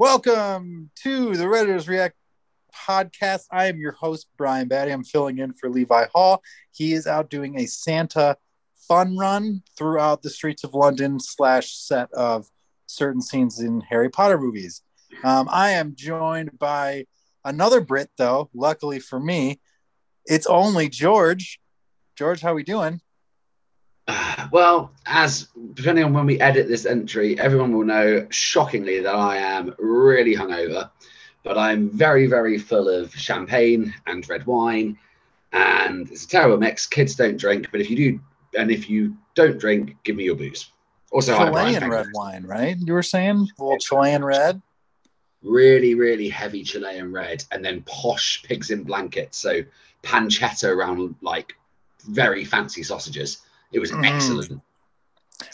Welcome to the Redditors React podcast. I am your host, Brian Batty. I'm filling in for Levi Hall. He is out doing a Santa fun run throughout the streets of London / set of certain scenes in Harry Potter movies. I am joined by another Brit, though. Luckily for me, it's only George. George, how we doing? Well, as depending on when we edit this entry, everyone will know shockingly that I am really hungover, but I'm very, very full of champagne and red wine, and it's a terrible mix. Kids don't drink, but if you do, and if you don't drink, give me your booze. Also, Chilean red wine, right? You were saying a little Chilean red, really, really heavy Chilean red, and then posh pigs in blankets, so pancetta around like very fancy sausages. It was excellent.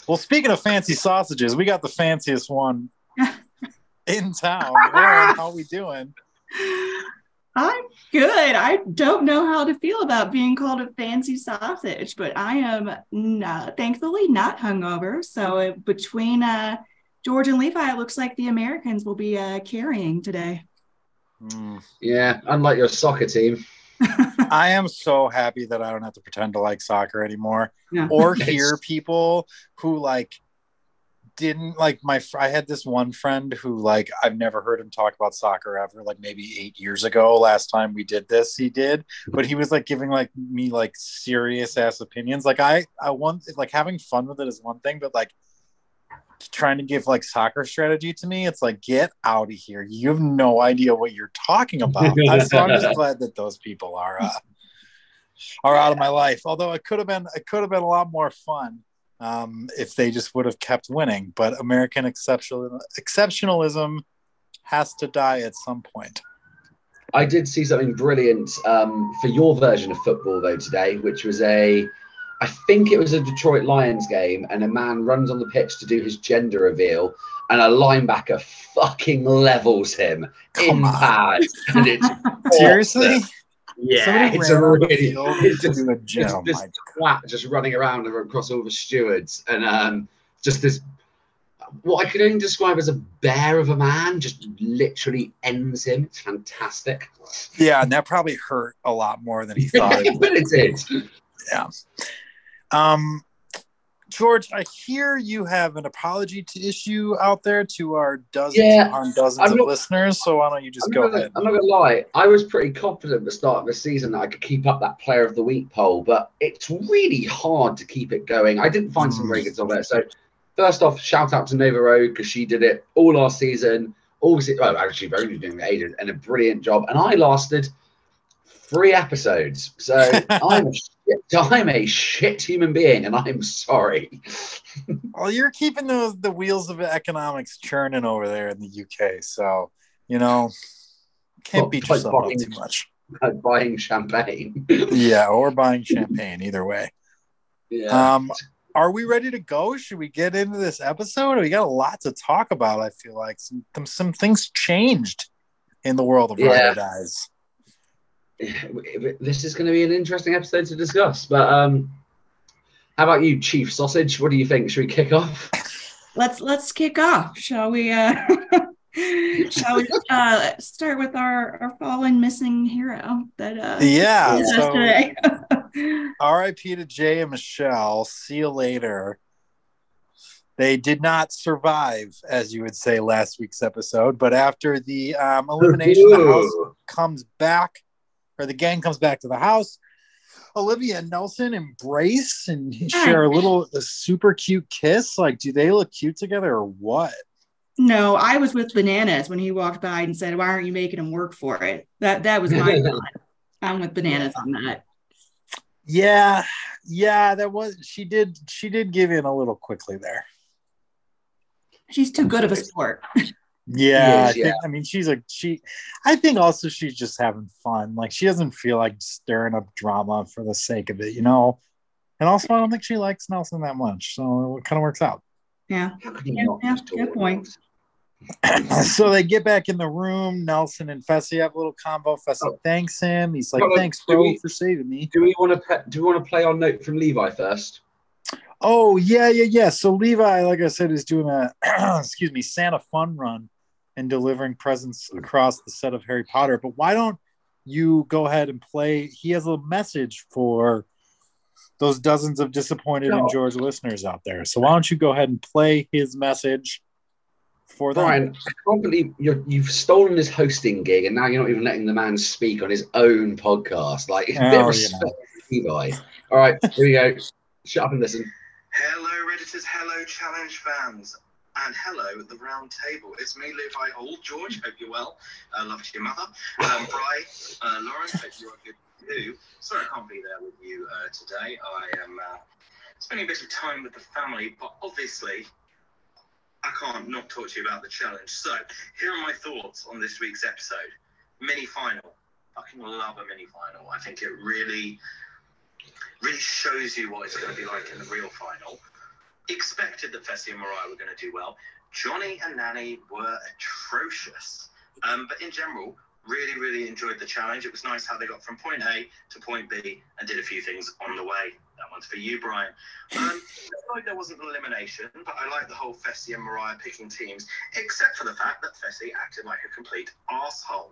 Well, speaking of fancy sausages, we got the fanciest one in town. Lauren, how we doing? I'm good. I don't know how to feel about being called a fancy sausage, but I am thankfully not hungover. So between George and Levi, it looks like the Americans will be carrying today. Yeah, unlike your soccer team. I am so happy that I don't have to pretend to like soccer anymore or hear people who like didn't like I had this one friend who like I've never heard him talk about soccer ever, like maybe 8 years ago last time we did this he did, but he was like giving like me like serious ass opinions. Like I want like having fun with it is one thing, but like trying to give like soccer strategy to me, it's like get out of here, you have no idea what you're talking about. So I'm just glad that those people are out of my life, although it could have been a lot more fun if they just would have kept winning, but American exceptionalism has to die at some point. I did see something brilliant for your version of football though today, which was I think it was a Detroit Lions game, and a man runs on the pitch to do his gender reveal, and a linebacker fucking levels him in pads. And it's seriously? Yeah, it's a really twat just running around across all the stewards, and just this what I could only describe as a bear of a man just literally ends him. It's fantastic. Yeah, and that probably hurt a lot more than he thought it would. But it did. Yeah. George, I hear you have an apology to issue out there to our dozens of listeners, so why don't you just go ahead. I'm not going to lie, I was pretty confident at the start of the season that I could keep up that Player of the Week poll, but it's really hard to keep it going. I didn't find some very good stuff there. So first off, shout out to Nova Road, because she did it all last season. Well, actually, we've only been doing the agent, and a brilliant job. And I lasted 3 episodes, so I'm a shit human being, and I'm sorry. Well, you're keeping the wheels of economics churning over there in the UK, so you know can't beat yourself up too much. Buying champagne, yeah, or buying champagne, either way. Yeah. Are we ready to go? Should we get into this episode? We got a lot to talk about. I feel like some things changed in the world of Ride or Dies. This is going to be an interesting episode to discuss, but how about you, Chief Sausage? What do you think? Should we kick off? Let's kick off, shall we? Shall we start with our fallen missing hero that today? R.I.P. to Jay and Michelle. See you later. They did not survive, as you would say, last week's episode, but after the elimination, the house comes back. Or the gang comes back to the house. Olivia and Nelson embrace and share a super cute kiss. Like, do they look cute together or what? No, I was with Bananas when he walked by and said, "Why aren't you making him work for it?" That was my thought. I'm with Bananas on that. Yeah, that was. She did give in a little quickly there. She's too good of a sport. Yeah, is, yeah. I mean, I think also she's just having fun. Like, she doesn't feel like stirring up drama for the sake of it, you know? And also, I don't think she likes Nelson that much. So it kind of works out. Yeah. Yeah, good point. So they get back in the room. Nelson and Fessy have a little combo. Fessy thanks him. He's like, "Thanks, bro, for saving me." Do we want to play our note from Levi first? Oh, yeah. So Levi, like I said, is doing a Santa fun run and delivering presents across the set of Harry Potter. But why don't you go ahead and play? He has a message for those dozens of disappointed and George listeners out there. So why don't you go ahead and play his message for them? Brian, I can't believe you've stolen his hosting gig and now you're not even letting the man speak on his own podcast. Like, Levi. All right, here we go. Shut up and listen. Hello, Redditors. Hello, Challenge fans. And hello at the round table. It's me, Levi Hall. George, hope you're well. Love to your mother. Brian, Lauren, hope you're good too. Sorry I can't be there with you today. I am spending a bit of time with the family, but obviously I can't not talk to you about the challenge. So here are my thoughts on this week's episode. Mini final. Fucking love a mini final. I think it really shows you what it's going to be like in the real final. Expected that Fessy and Mariah were going to do well. Johnny and Nany were atrocious. But in general, really, really enjoyed the challenge. It was nice how they got from point A to point B and did a few things on the way. That one's for you, Brian. There wasn't an elimination, but I like the whole Fessy and Mariah picking teams, except for the fact that Fessy acted like a complete arsehole.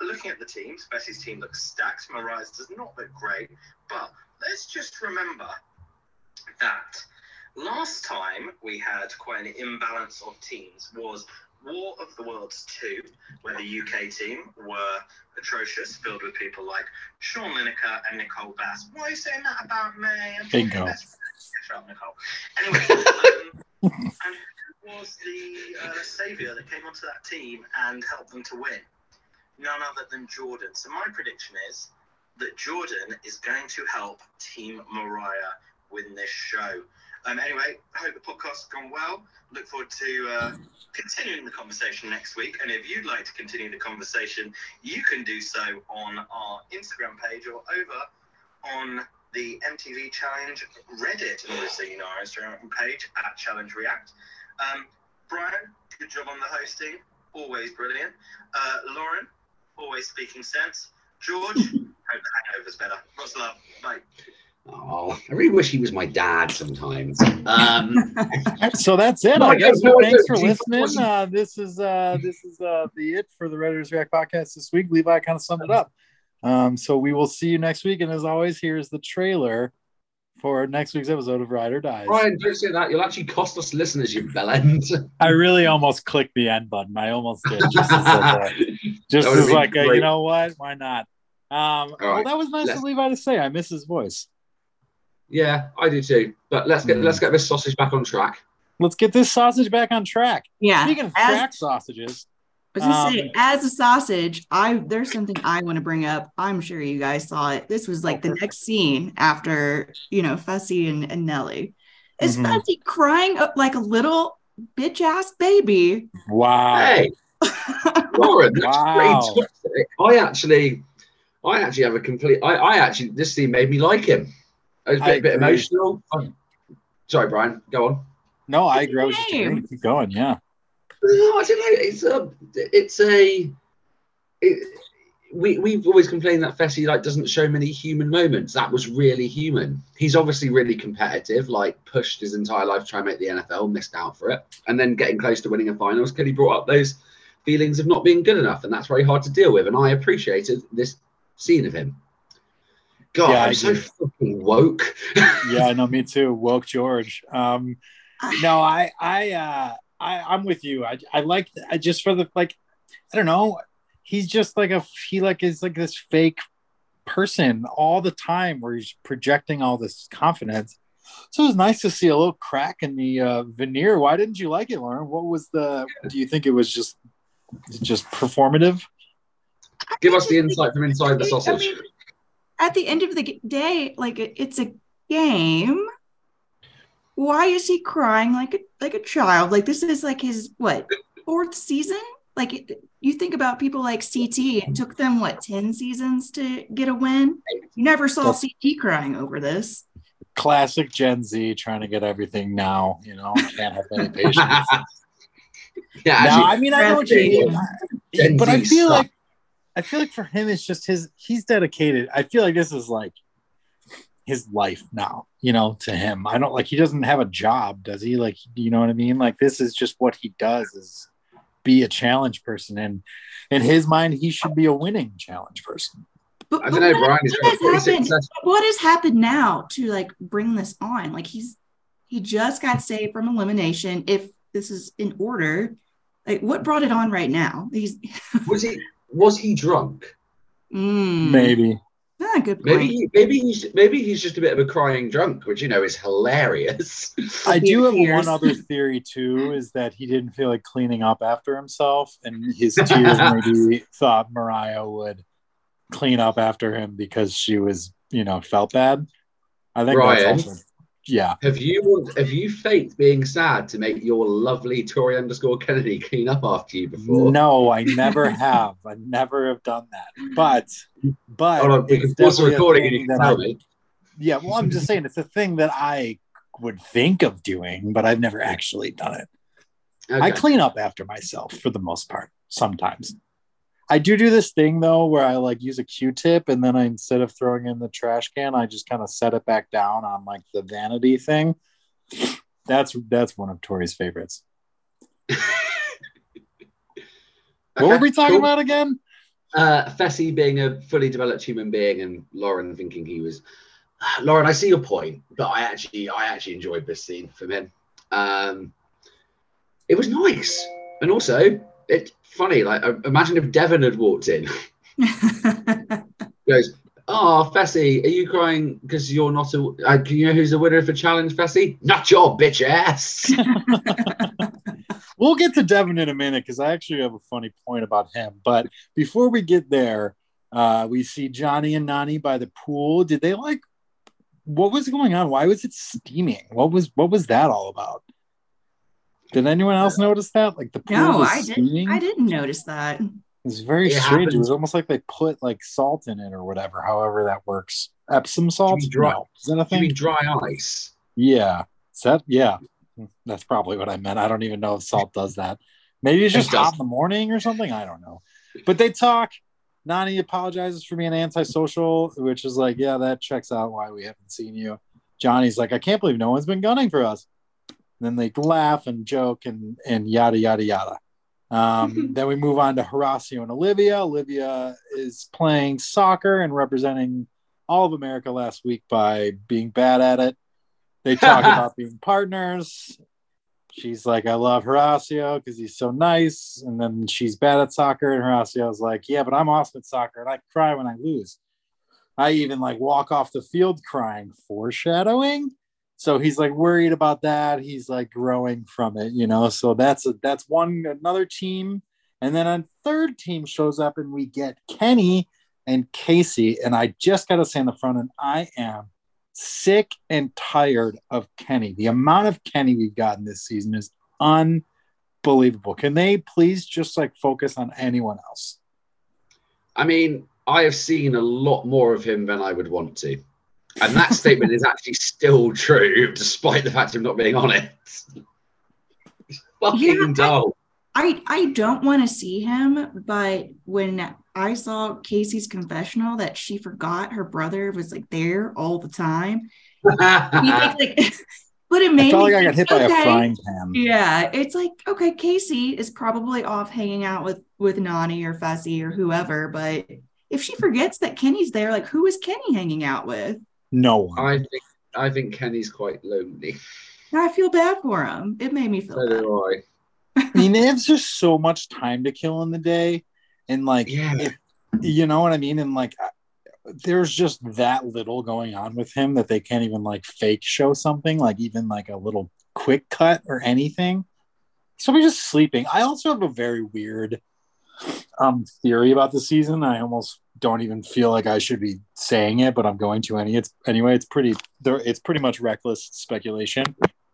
Looking at the teams, Fessy's team looks stacked. Mariah's does not look great. But let's just remember that last time we had quite an imbalance of teams was War of the Worlds 2, where the UK team were atrocious, filled with people like Sean Lineker and Nicole Bass. Why are you saying that about me? Bingo. Shut up, Nicole. Anyway, and who was the saviour that came onto that team and helped them to win? None other than Jordan. So my prediction is that Jordan is going to help Team Mariah win this show. Anyway, I hope the podcast has gone well. Look forward to continuing the conversation next week. And if you'd like to continue the conversation, you can do so on our Instagram page or over on the MTV Challenge Reddit. And also, you know, our Instagram page at Challenge React. Brian, good job on the hosting. Always brilliant. Lauren, always speaking sense. George, hope the hangover's better. Lots of love. Bye. Oh, I really wish he was my dad sometimes. So that's it, I guess. Thanks for listening. This is the it for the Redditors React podcast this week. Levi kind of summed it up. So we will see you next week. And as always, here's the trailer for next week's episode of Ride or Dies. Brian, don't say that. You'll actually cost us listeners, you bellend. I really almost clicked the end button. I almost did. Just as like, you know what? Why not? Well, that was nice of Levi to say. I miss his voice. Yeah, I do too. But let's get this sausage back on track. Let's get this sausage back on track. Yeah. Speaking of track sausages. I was going to say, as a sausage, there's something I want to bring up. I'm sure you guys saw it. This was like the next scene after, you know, Fessy and Nelly. Is Fessy crying like a little bitch-ass baby? Wow. Hey, Lauren, that's pretty toxic. I actually have a complete... I actually... This scene made me like him. I was a bit emotional. Sorry, Brian. Go on. No, I agree. Keep going, yeah. No, I don't know. We've always complained that Fessy doesn't show many human moments. That was really human. He's obviously really competitive, pushed his entire life to try and make the NFL, missed out for it, and then getting close to winning a finals. Kenny brought up those feelings of not being good enough, and that's very hard to deal with, and I appreciated this scene of him. God, yeah, I'm so fucking woke. Yeah, no, me too. Woke George. I'm with you. I don't know. He's just is this fake person all the time where he's projecting all this confidence. So it was nice to see a little crack in the veneer. Why didn't you like it, Lauren? What was do you think it was just performative? Give us the insight from inside the sausage. At the end of the day, it's a game. Why is he crying like a child? This is his fourth season? You think about people like CT, it took them 10 seasons to get a win. You never saw CT crying over this. Classic Gen Z trying to get everything now, you know, can't have any patience. I know what you mean, but I feel like for him, it's just he's dedicated. I feel like this is his life now, you know, to him. I don't he doesn't have a job, does he? You know what I mean? This is just what he does is be a challenge person, and in his mind he should be a winning challenge person. What has happened now to like bring this on? Like he just got saved from elimination. If this is in order, like what brought it on right now? Was he drunk? Maybe. Ah, good point. Maybe he's just a bit of a crying drunk, which, you know, is hilarious. I do have one other theory too, is that he didn't feel like cleaning up after himself, and his tears maybe thought Mariah would clean up after him because she was, you know, felt bad. I think Brian, that's also, yeah. Have you faked being sad to make your lovely Tori_Kennedy clean up after you before? No, I never have. I never have done that. But hold on, it's definitely recording and you can tell me. Yeah, well, I'm just saying it's a thing that I would think of doing, but I've never actually done it. Okay. I clean up after myself for the most part. Sometimes I do this thing though where I like use a Q-tip, and then I, instead of throwing in the trash can, I just kind of set it back down on like the vanity thing. That's one of Tori's favorites. What were we talking about again? Fessy being a fully developed human being, and Lauren thinking he was. Lauren, I see your point, but I actually enjoyed this scene from him. It was nice, and also it's funny. Like, imagine if Devin had walked in. Goes, "Oh, Fessy, are you crying because you're not a? Do you know who's the winner for challenge, Fessy? Not your bitch ass." We'll get to Devin in a minute because I actually have a funny point about him. But before we get there, we see Johnny and Nany by the pool. Did they like? What was going on? Why was it steaming? What was that all about? Did anyone else notice that? Like the pool was steaming? I didn't notice that. It was very strange. Happened. It was almost like they put like salt in it or whatever. However that works. Epsom salt. No. Is that a thing? Dry ice. Yeah. Is that, yeah. That's probably what I meant. I don't even know if salt does that. Maybe it's just hot in the morning or something. I don't know. But they talk. Nany apologizes for being antisocial, which is like, yeah, that checks out why we haven't seen you. Johnny's like, I can't believe no one's been gunning for us. And then they laugh and joke and yada, yada, yada. Then we move on to Horacio and Olivia. Olivia is playing soccer and representing all of America last week by being bad at it. They talk about being partners. She's like, I love Horacio because he's so nice. And then she's bad at soccer. And Horacio's like, yeah, but I'm awesome at soccer. And I cry when I lose. I even like walk off the field crying. Foreshadowing. So he's like worried about that. He's like growing from it, you know. So that's another team. And then a third team shows up and we get Kenny and Casey. And I just got to say in the front end, I am sick and tired of Kenny. The amount of Kenny we've gotten this season is unbelievable. Can they please just like focus on anyone else? I mean, I have seen a lot more of him than I would want to. And that statement is actually still true, despite the fact of not being on it. Fucking dull. I don't want to see him, but when I saw Casey's confessional that she forgot her brother was like there all the time. But it made me felt like I got hit by a frying pan. Yeah, it's like, okay, Casey is probably off hanging out with Nany or Fessy or whoever, but if she forgets that Kenny's there, like who is Kenny hanging out with? No one. I think Kenny's quite lonely. I feel bad for him. It made me feel bad. Do I. I mean, there's just so much time to kill in the day. And like, if, you know what I mean? And like, there's just that little going on with him that they can't even like fake show something, like even like a little quick cut or anything. So we're just sleeping. I also have a very weird theory about the season. I almost don't even feel like I should be saying it, but I'm going to anyway. It's pretty much reckless speculation.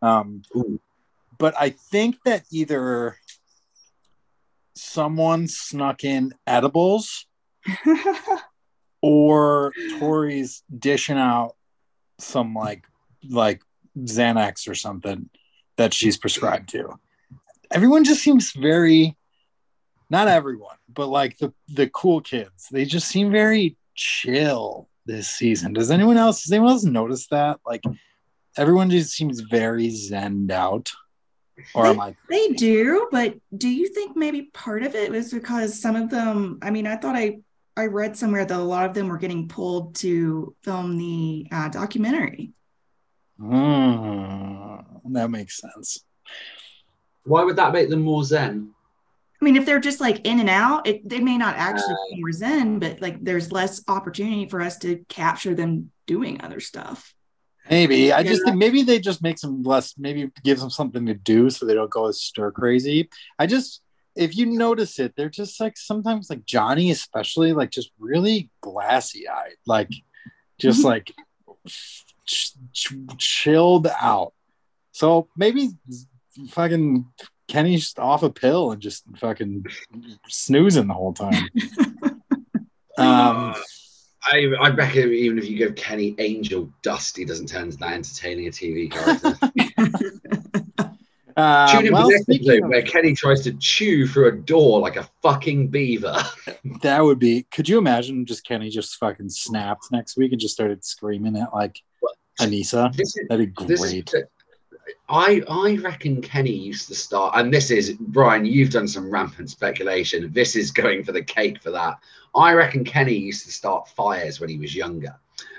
But I think that either someone snuck in edibles or Tori's dishing out some like Xanax or something that she's prescribed to. Everyone just seems very, not everyone, but like the cool kids, they just seem very chill this season. Does anyone else notice that? Like everyone just seems very zenned out. Or am I? They do, but do you think maybe part of it was because some of them, I mean, I thought I read somewhere that a lot of them were getting pulled to film the documentary. That makes sense. Why would that make them more zen? I mean, if they're just like in and out, they may not actually be more zen, but like there's less opportunity for us to capture them doing other stuff. Maybe. I just think maybe they just make them less, maybe gives them something to do so they don't go as stir crazy. I just, if you notice it, they're just like sometimes like Johnny, especially like just really glassy eyed, like just like chilled out. So maybe fucking Kenny's off a pill and just fucking snoozing the whole time. I reckon even if you give Kenny angel dust, he doesn't turn into that entertaining a TV character. Tune in for the episode where Kenny tries to chew through a door like a fucking beaver. That would be. Could you imagine just Kenny just fucking snapped next week and just started screaming at like Anissa? That'd be great. I reckon Kenny used to start, and this is, Brian, you've done some rampant speculation. This is going for the cake for that. I reckon Kenny used to start fires when he was younger.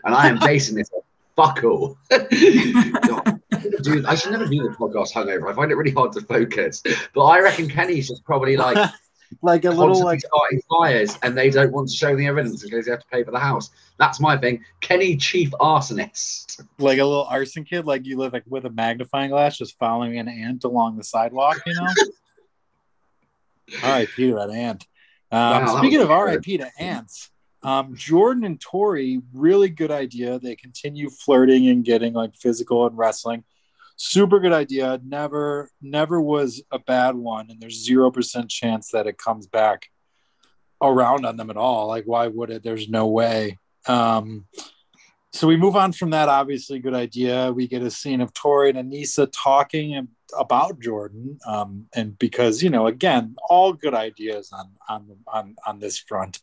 And I am basing this on fuck all. Dude, I should never do the podcast hungover. I find it really hard to focus. But I reckon Kenny's just probably like, like a little like starting fires, and they don't want to show the evidence because they have to pay for the house. That's my thing. Kenny, chief arsonist, like a little arson kid, like you live like with a magnifying glass, just following an ant along the sidewalk, you know. R.I.P. to that ant. Wow, speaking of R.I.P. to ants, Jordan and Tori, really good idea. They continue flirting and getting like physical and wrestling. Super good idea. Never was a bad one, and there's 0% chance that it comes back around on them at all. Like, why would it? There's no way. So we move on from that. Obviously, good idea. We get a scene of Tori and Anissa talking about Jordan, and because, you know, again, all good ideas on this front.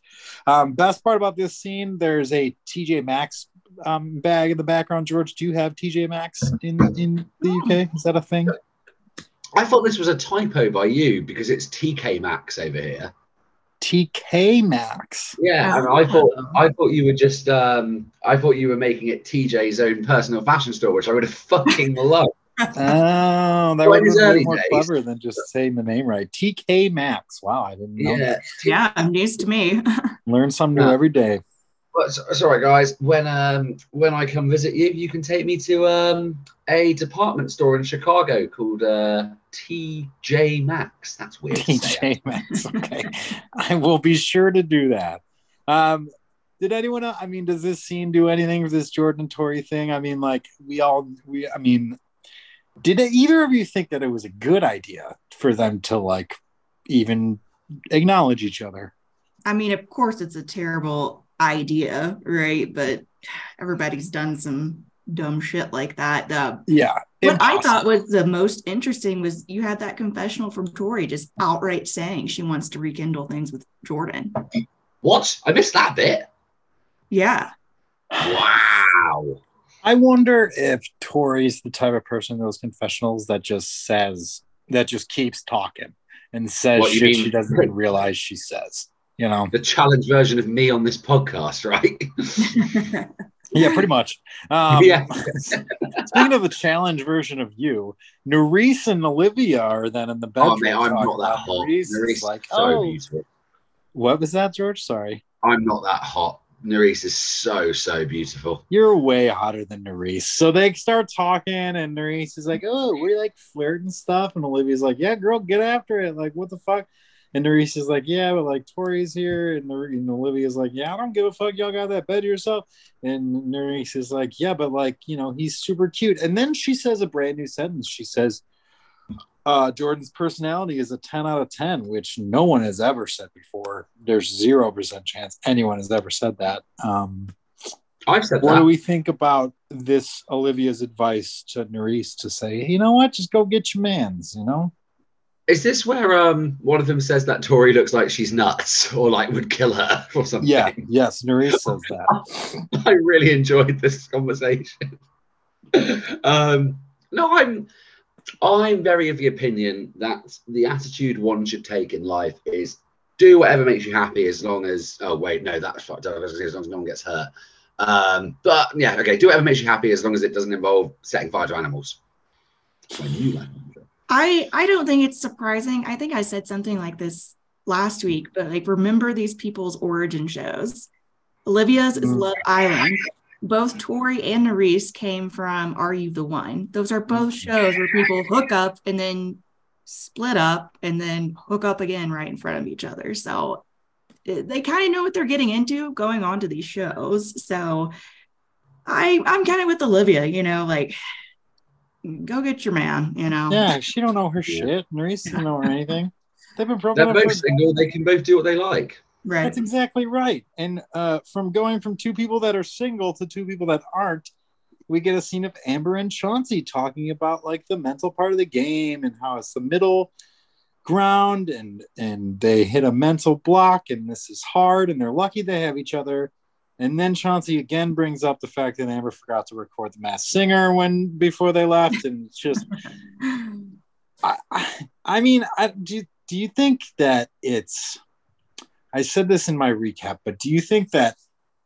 Best part about this scene, there's a TJ Maxx bag in the background. George, do you have TJ Maxx in the UK? Is that a thing? I thought this was a typo by you because it's TK Maxx over here. TK Maxx. Yeah, and I thought you were just I thought you were making it TJ's own personal fashion store, which I would have fucking loved. Oh, that would be really more clever than just saying the name right. TK Maxx. Wow, I didn't know that. Yeah, news to me. Learn something new every day. But, sorry, guys. When I come visit you, you can take me to a department store in Chicago called TJ Maxx. That's weird. TJ Maxx. Okay, I will be sure to do that. Did anyone else, I mean, does this scene do anything with this Jordan and Tori thing? I mean, like I mean, did either of you think that it was a good idea for them to like even acknowledge each other? I mean, of course, it's a terrible idea, right? But everybody's done some dumb shit like that. What I thought was the most interesting was you had that confessional from Tori just outright saying she wants to rekindle things with Jordan. What? I missed that bit. Yeah. Wow. I wonder if Tori's the type of person in those confessionals that just says, that just keeps talking and says shit she doesn't even realize she says. You know, the challenge version of me on this podcast, right? Yeah, pretty much. Speaking of the challenge version of you, Nerisse and Olivia are then in the bedroom. Oh, man, I'm not that hot. Nerisse is like, so beautiful. What was that, George? Sorry. I'm not that hot. Nerisse is so beautiful. You're way hotter than Nerisse. So they start talking, and Nerisse is like, oh, we like flirting stuff. And Olivia's like, yeah, girl, get after it. Like, what the fuck? And Nerisse is like, yeah, but like Tori's here. And Olivia's like, yeah, I don't give a fuck. Y'all got that bed yourself. And Nerisse is like, yeah, but like, you know, he's super cute. And then she says a brand new sentence. She says, Jordan's personality is a 10 out of 10, which no one has ever said before. There's 0% chance anyone has ever said that. I've said that. What do we think about this Olivia's advice to Nerisse to say, hey, you know what, just go get your mans, you know? Is this where one of them says that Tori looks like she's nuts or like would kill her or something? Yeah, yes, Nerisse says that. I really enjoyed this conversation. No, I'm I'm very of the opinion that the attitude one should take in life is do whatever makes you happy as long as, oh wait, no, that's fucked up, as long as no one gets hurt. But yeah, okay, do whatever makes you happy as long as it doesn't involve setting fire to animals. When you like it. I don't think it's surprising. I think I said something like this last week, but like, remember these people's origin shows. Olivia's is Love Island. Both Tori and Nerisse came from Are You the One? Those are both shows where people hook up and then split up and then hook up again right in front of each other. So they kind of know what they're getting into going on to these shows. So I'm kind of with Olivia, you know, like, go get your man, you know. Yeah, she don't know her shit. Nerisse doesn't know her anything. They've been broken up. They're both single. They can both do what they like. Right. That's exactly right. And from going from two people that are single to two people that aren't, we get a scene of Amber and Chauncey talking about like the mental part of the game and how it's the middle ground and they hit a mental block and this is hard and they're lucky they have each other. And then Chauncey again brings up the fact that Amber forgot to record The Masked Singer before they left. And it's just, do you think that it's, I said this in my recap, but do you think that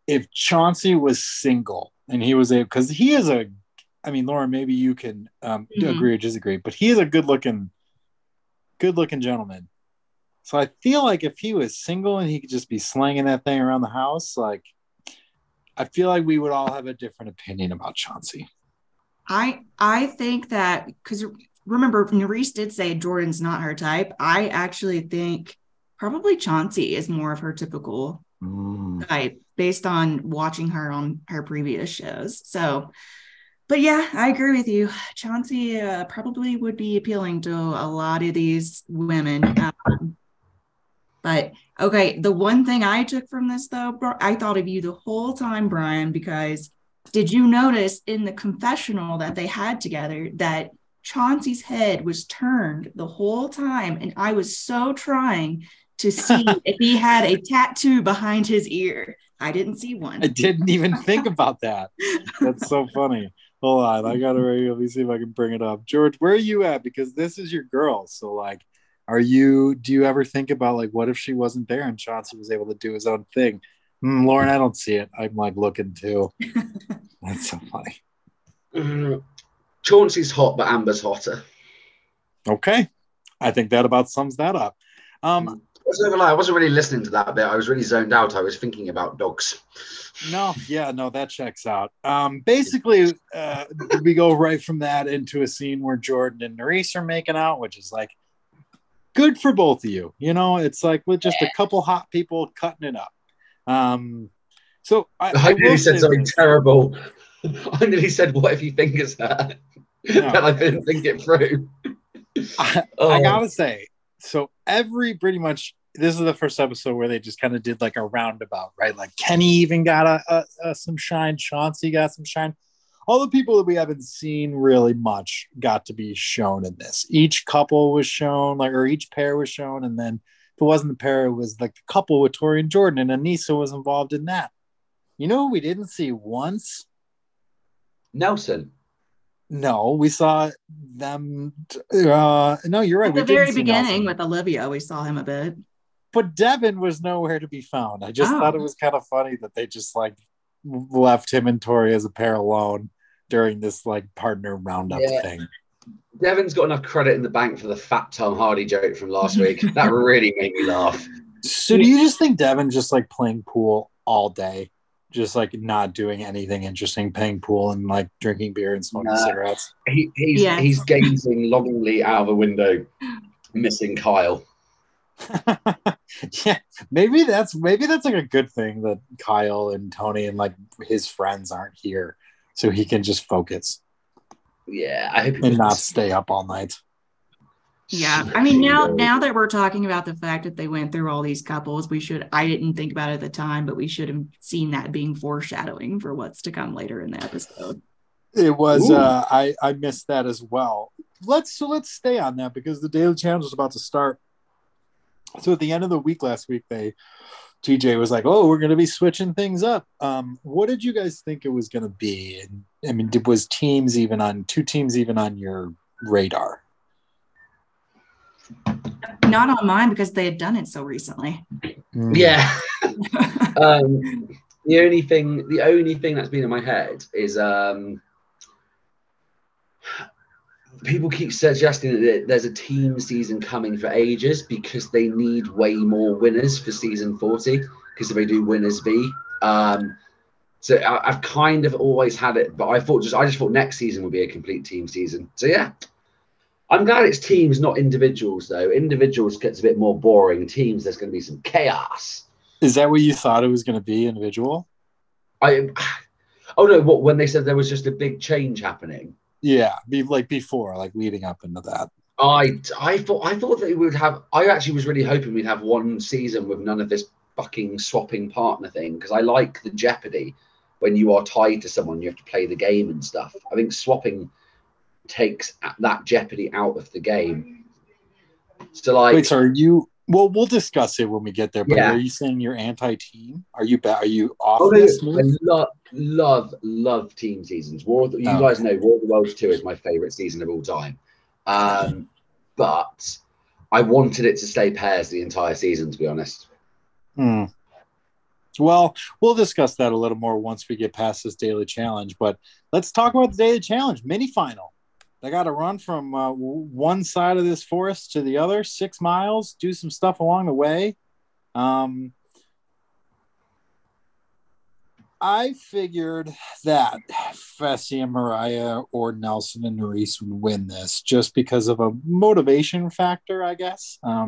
if Chauncey was single and he was able, because he is a, I mean, Lauren, maybe you can agree or disagree, but he is a good looking gentleman. So I feel like if he was single and he could just be slanging that thing around the house, like, I feel like we would all have a different opinion about Chauncey. I think that, because remember, Nerisse did say Jordan's not her type. I actually think probably Chauncey is more of her typical type based on watching her on her previous shows. So, but yeah, I agree with you. Chauncey probably would be appealing to a lot of these women. But okay, the one thing I took from this though, I thought of you the whole time, Brian, because did you notice in the confessional that they had together that Chauncey's head was turned the whole time? And I was so trying to see if he had a tattoo behind his ear. I didn't see one. I didn't even think about that. That's so funny. Hold on. I got it right here. Let me see if I can bring it up. George, where are you at? Because this is your girl. So like, do you ever think about like, what if she wasn't there and Chauncey was able to do his own thing? Lauren, I don't see it. I'm like looking too. That's so funny. Chauncey's hot, but Amber's hotter. Okay. I think that about sums that up. I wasn't really listening to that bit. I was really zoned out. I was thinking about dogs. No, that checks out. Basically, we go right from that into a scene where Jordan and Nerisse are making out, which is like good for both of you. You know, it's like with just a couple hot people cutting it up. So I nearly said something terrible. I nearly said, "What if he fingers her?" No. But I didn't think it through. I gotta say. So this is the first episode where they just kind of did like a roundabout, right? Like Kenny even got some shine. Chauncey got some shine. All the people that we haven't seen really much got to be shown in this. Each couple was shown, or each pair was shown. And then if it wasn't the pair, it was like the couple with Tori and Jordan, and Anissa was involved in that. You know who we didn't see once? Nelson. No, we saw them. No, you're right. At the very beginning with Olivia, we saw him a bit. But Devin was nowhere to be found. I just thought it was kind of funny that they just like left him and Tori as a pair alone during this like partner roundup thing. Devin's got enough credit in the bank for the fat Tom Hardy joke from last week. That really made me laugh. So do you just think Devin's just like playing pool all day? Just like not doing anything interesting, playing pool and like drinking beer and smoking cigarettes. He's gazing longingly out of a window, missing Kyle. Yeah, maybe that's like a good thing that Kyle and Tony and like his friends aren't here, so he can just focus. Yeah, I hope and not stay up all night. Yeah, I mean now that we're talking about the fact that they went through all these couples, I didn't think about it at the time, but we should have seen that being foreshadowing for what's to come later in the episode. It was I missed that as well. Let's stay on that because the Daily Challenge is about to start. So at the end of the week last week, TJ was like, "Oh, we're going to be switching things up." What did you guys think it was going to be? And I mean, was two teams even on your radar? Not on mine because they had done it so recently. Yeah. The only thing that's been in my head is people keep suggesting that there's a team season coming for ages because they need way more winners for season 40 because if they do winners B. So I've kind of always had it, but I just thought next season would be a complete team season. So yeah, I'm glad it's teams, not individuals though. Individuals gets a bit more boring. Teams, there's going to be some chaos. Is that what you thought it was going to be, individual? When they said there was just a big change happening. Yeah, before, leading up into that. I thought that we would have. I actually was really hoping we'd have one season with none of this fucking swapping partner thing because I like the Jeopardy when you are tied to someone, you have to play the game and stuff. I think swapping takes that Jeopardy out of the game. So like, wait, so are you? Well, we'll discuss it when we get there. But yeah. Are you saying you're anti-team? Are you off this move? I love team seasons. You guys know War of the Worlds 2 is my favorite season of all time. But I wanted it to stay pairs the entire season, to be honest. Well, we'll discuss that a little more once we get past this daily challenge. But let's talk about the daily challenge mini final. They got to run from one side of this forest to the other, 6 miles, do some stuff along the way. I figured that Fessy and Mariah or Nelson and Nerisse would win this just because of a motivation factor, I guess. I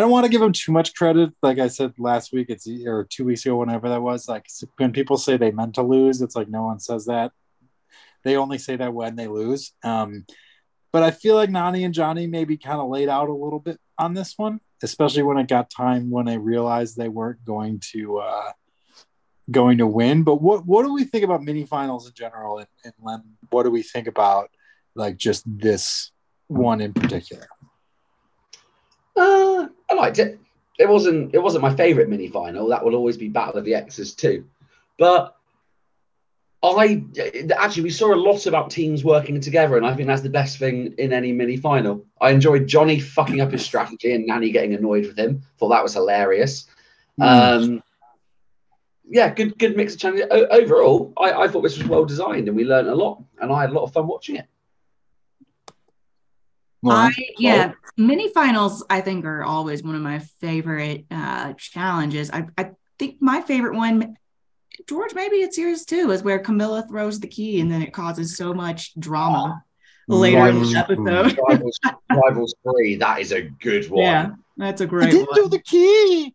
don't want to give them too much credit. Like I said last week, or 2 weeks ago, whenever that was, like when people say they meant to lose, it's like no one says that. They only say that when they lose. But I feel like Nany and Johnny maybe kind of laid out a little bit on this one, especially when it got time when they realized they weren't going to win. But what do we think about mini finals in general? And Len, what do we think about like just this one in particular? I liked it. It wasn't my favorite mini final. That will always be Battle of the X's too. But we saw a lot about teams working together, and I think that's the best thing in any mini final. I enjoyed Johnny fucking up his strategy and Nany getting annoyed with him. Thought that was hilarious. Good mix of challenges. Overall, I thought this was well designed, and we learned a lot, and I had a lot of fun watching it. Mini finals I think are always one of my favorite challenges. I think my favorite one, George, maybe it's yours too, is where Camilla throws the key and then it causes so much drama later in the episode. Rivals 3, that is a good one. Yeah, that's a great one. I didn't do the key.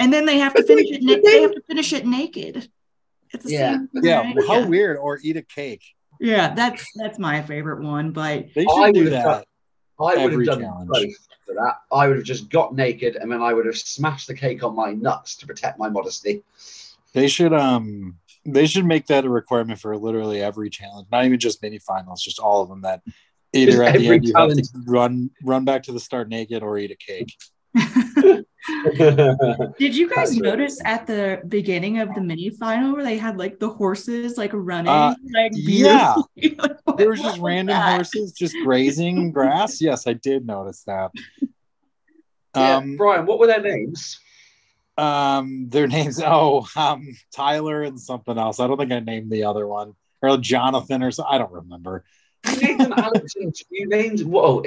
And then they have to finish it. They have to finish it naked. It's the same thing, yeah. Right? How weird! Or eat a cake. Yeah, that's my favorite one. But they should do that. I would have done both for that. I would have just got naked and then I would have smashed the cake on my nuts to protect my modesty. They should make that a requirement for literally every challenge, not even just mini finals, just all of them. That either at the end you have to run back to the start naked or eat a cake. Did you guys notice at the beginning of the mini final where they had like the horses like running? Yeah, there were just random horses just grazing grass. Yes, I did notice that. Brian, what were their names? Tyler and something else. I don't think I named the other one, or Jonathan or something. I don't remember. In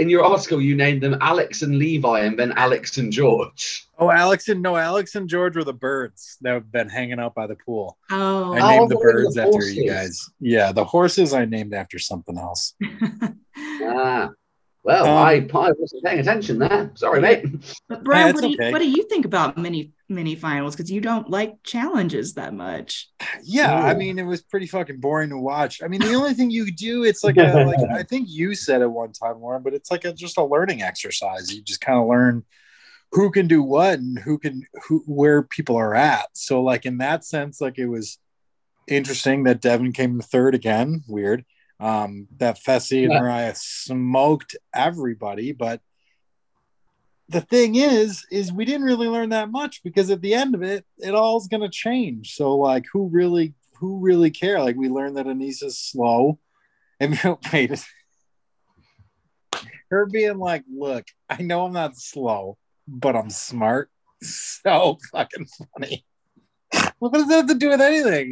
your article you named them Alex and Levi and then Alex and George. Alex and George were the birds that have been hanging out by the pool. Oh, I named the birds after horses. You guys. Yeah, the horses I named after something else. I wasn't paying attention there. Sorry, mate. But Brian, what do you think about mini finals? Because you don't like challenges that much. Yeah, ooh. I mean, it was pretty fucking boring to watch. I mean, the only thing you could do, it's like I think you said it one time, Lauren, but it's like just a learning exercise. You just kind of learn who can do what and where people are at. So, like in that sense, like it was interesting that Devin came third again. Weird. That Fessy and Mariah smoked everybody, but the thing is we didn't really learn that much because at the end of it all's gonna change. So like, who really who really care? Like, we learned that Anissa's slow. And wait, her being like, look, I know I'm not slow, but I'm smart. So fucking funny. What does that have to do with anything?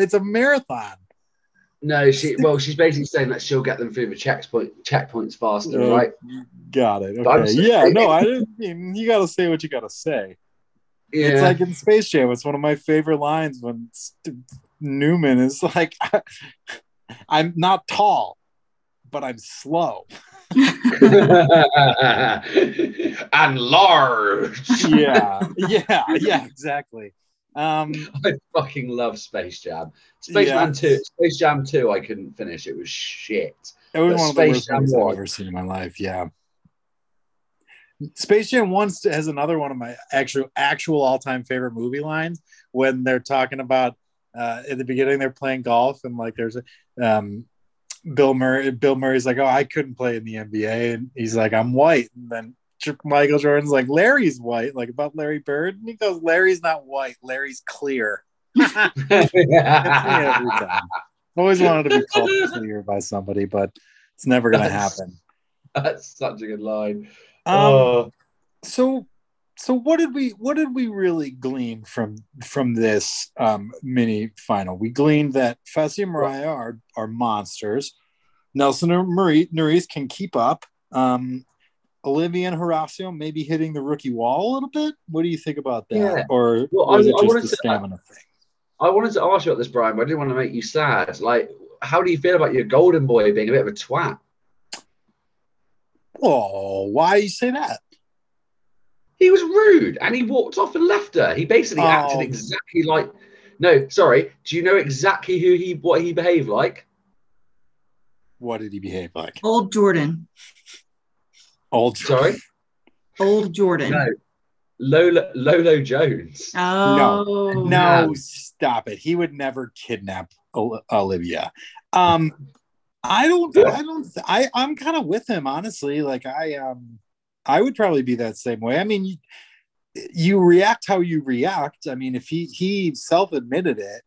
It's a marathon. No, she's basically saying that she'll get them through the checkpoints faster, right? Got it. Okay. Yeah, no, I didn't mean, you got to say what you got to say. Yeah. It's like in Space Jam. It's one of my favorite lines when Newman is like, I'm not tall, but I'm slow. I'm large. Yeah, exactly. I fucking love Space Jam. Space Jam 2, I couldn't finish. It was shit. It was one of the worst movies I've ever seen in my life, yeah. Space Jam 1 has another one of my actual all-time favorite movie lines when they're talking about, at the beginning, they're playing golf and like there's Bill Murray's like, oh, I couldn't play in the NBA. And he's like, I'm white. And then Michael Jordan's like, Larry's white, like about Larry Bird. And he goes, Larry's not white. Larry's clear. I always wanted to be called clear by somebody, but it's never going to happen. That's such a good line. So what did we really glean from this mini final? We gleaned that Fessy and Mariah are monsters. Nelson and Nerisse can keep up. Olivia and Horacio maybe hitting the rookie wall a little bit. What do you think about that? Yeah. Or was it just the stamina thing? I wanted to ask you about this, Brian, but I didn't want to make you sad. Like, how do you feel about your golden boy being a bit of a twat? Oh, why you say that? He was rude and he walked off and left her. He basically acted exactly like... No, sorry. Do you know exactly what he behaved like? What did he behave like? Old Jordan. No. Lolo Jones. Oh. No, stop it. He would never kidnap Olivia. I'm kind of with him, honestly. Like, I would probably be that same way. I mean, you react how you react. I mean, if he self-admitted it,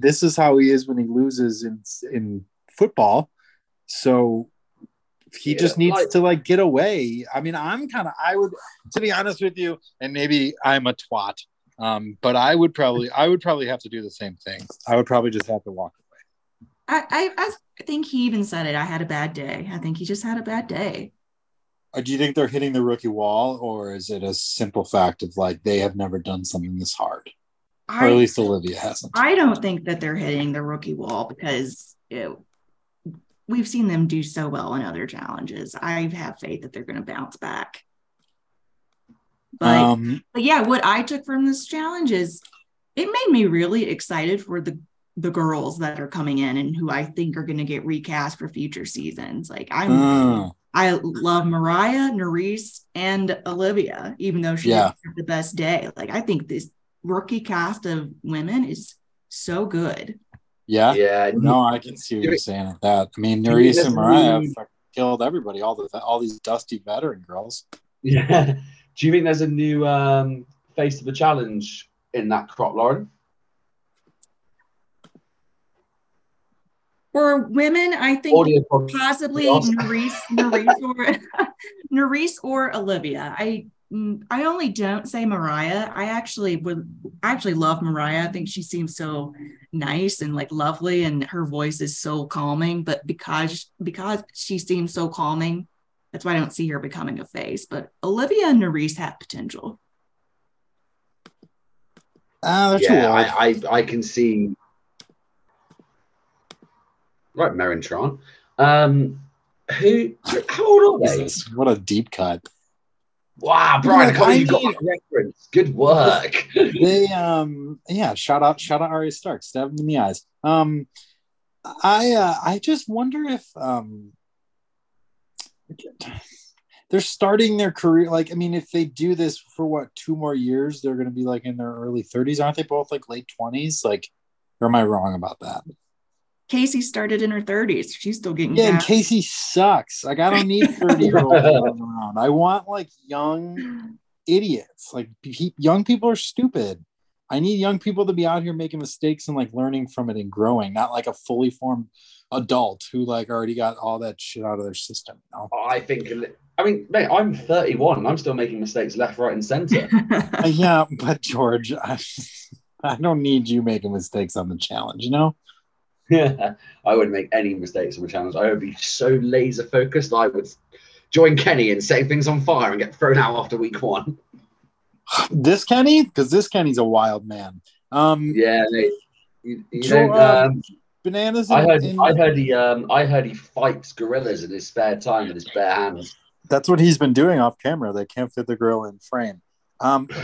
this is how he is when he loses in football. So he just needs to like get away. I mean, I would, to be honest with you, and maybe I'm a twat, but I would probably have to do the same thing. I would probably just have to walk away. I think he even said it. I had a bad day. I think he just had a bad day. Do you think they're hitting the rookie wall, or is it a simple fact of like they have never done something this hard? Or at least Olivia hasn't. I don't think that they're hitting the rookie wall because we've seen them do so well in other challenges. I have faith that they're going to bounce back. But yeah, what I took from this challenge is it made me really excited for the girls that are coming in and who I think are going to get recast for future seasons. Like I love Mariah, Nerisse, and Olivia, even though she had the best day. Like, I think this rookie cast of women is so good. Yeah? Yeah. No, I can see what you're saying at that. I mean, Nerisse and Mariah killed everybody, all these dusty veteran girls. Yeah. Do you think there's a new face of the challenge in that crop, Lauren? For women, I think possibly Nerisse or Olivia. I only don't say Mariah. I actually love Mariah. I think she seems so nice and like lovely, and her voice is so calming. But because she seems so calming, that's why I don't see her becoming a face. But Olivia and Nerisse have potential. I can see. Right, Marin Tron. How old are they? What a deep cut. Wow, Brian, you got that reference. Good work. They, shout out Arya Stark, stab him in the eyes. I just wonder if they're starting their career. Like, I mean, if they do this for 2 more years, they're going to be like in their early 30s. Aren't they both like late 20s? Like, or am I wrong about that? Casey started in her 30s. She's still getting and Casey sucks. Like, I don't need 30-year-olds around. I want like young idiots. Like young people are stupid. I need young people to be out here making mistakes and like learning from it and growing, not like a fully formed adult who like already got all that shit out of their system. You know? I think, I mean, mate, I'm 31. I'm still making mistakes left, right, and center. Yeah, but George, I don't need you making mistakes on the challenge, you know? Yeah, I wouldn't make any mistakes on the challenge. I would be so laser focused. I would join Kenny in setting things on fire and get thrown out after week 1. This Kenny? Because this Kenny's a wild man. Yeah, mate. You know, bananas. I heard he fights gorillas in his spare time with his bare hands. That's what he's been doing off camera. They can't fit the gorilla in frame.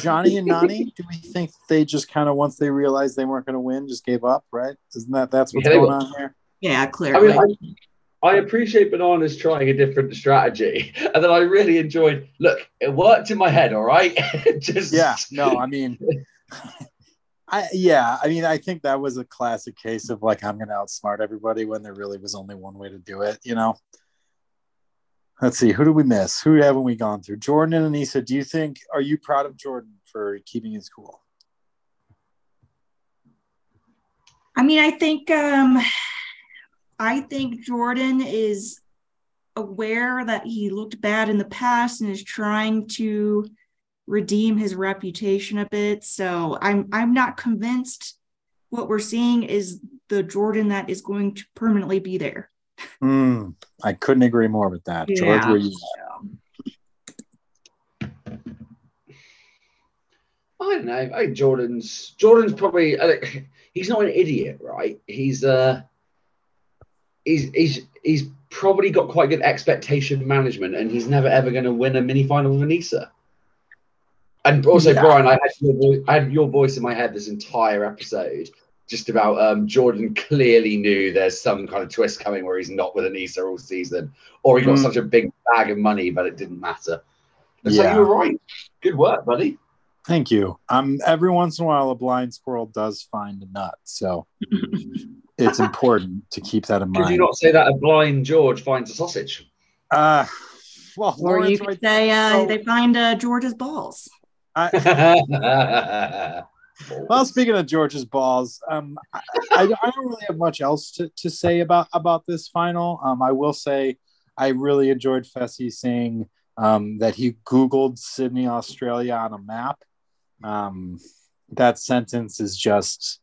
Johnny and Nany, do we think they just kind of, once they realized they weren't going to win, just gave up, right? Isn't that's what's going on here? Yeah, clearly. I mean, I appreciate bananas trying a different strategy, and then I really enjoyed, look, it worked in my head, all right? Just... Yeah, no, I mean... I think that was a classic case of like, I'm going to outsmart everybody when there really was only one way to do it, you know? Let's see, who do we miss? Who haven't we gone through? Jordan and Anissa, are you proud of Jordan for keeping his cool? I mean, I think Jordan is aware that he looked bad in the past and is trying to redeem his reputation a bit. So I'm not convinced what we're seeing is the Jordan that is going to permanently be there. I couldn't agree more with that. Yeah. George, were you? I don't know. I think Jordan's probably. He's not an idiot, right? He's probably got quite good expectation management, and he's never ever going to win a mini final with Anissa. And also, yeah. Brian, I had your voice in my head this entire episode. Just about Jordan clearly knew there's some kind of twist coming where he's not with Anissa all season, or he got such a big bag of money, but it didn't matter. Looks like you were right. Good work, buddy. Thank you. Every once in a while, a blind squirrel does find a nut, so it's important to keep that in mind. Could you not say that a blind George finds a sausage? They find George's balls. Well, speaking of George's balls, I don't really have much else to say about this final. I will say I really enjoyed Fessy saying that he Googled Sydney, Australia on a map. That sentence is just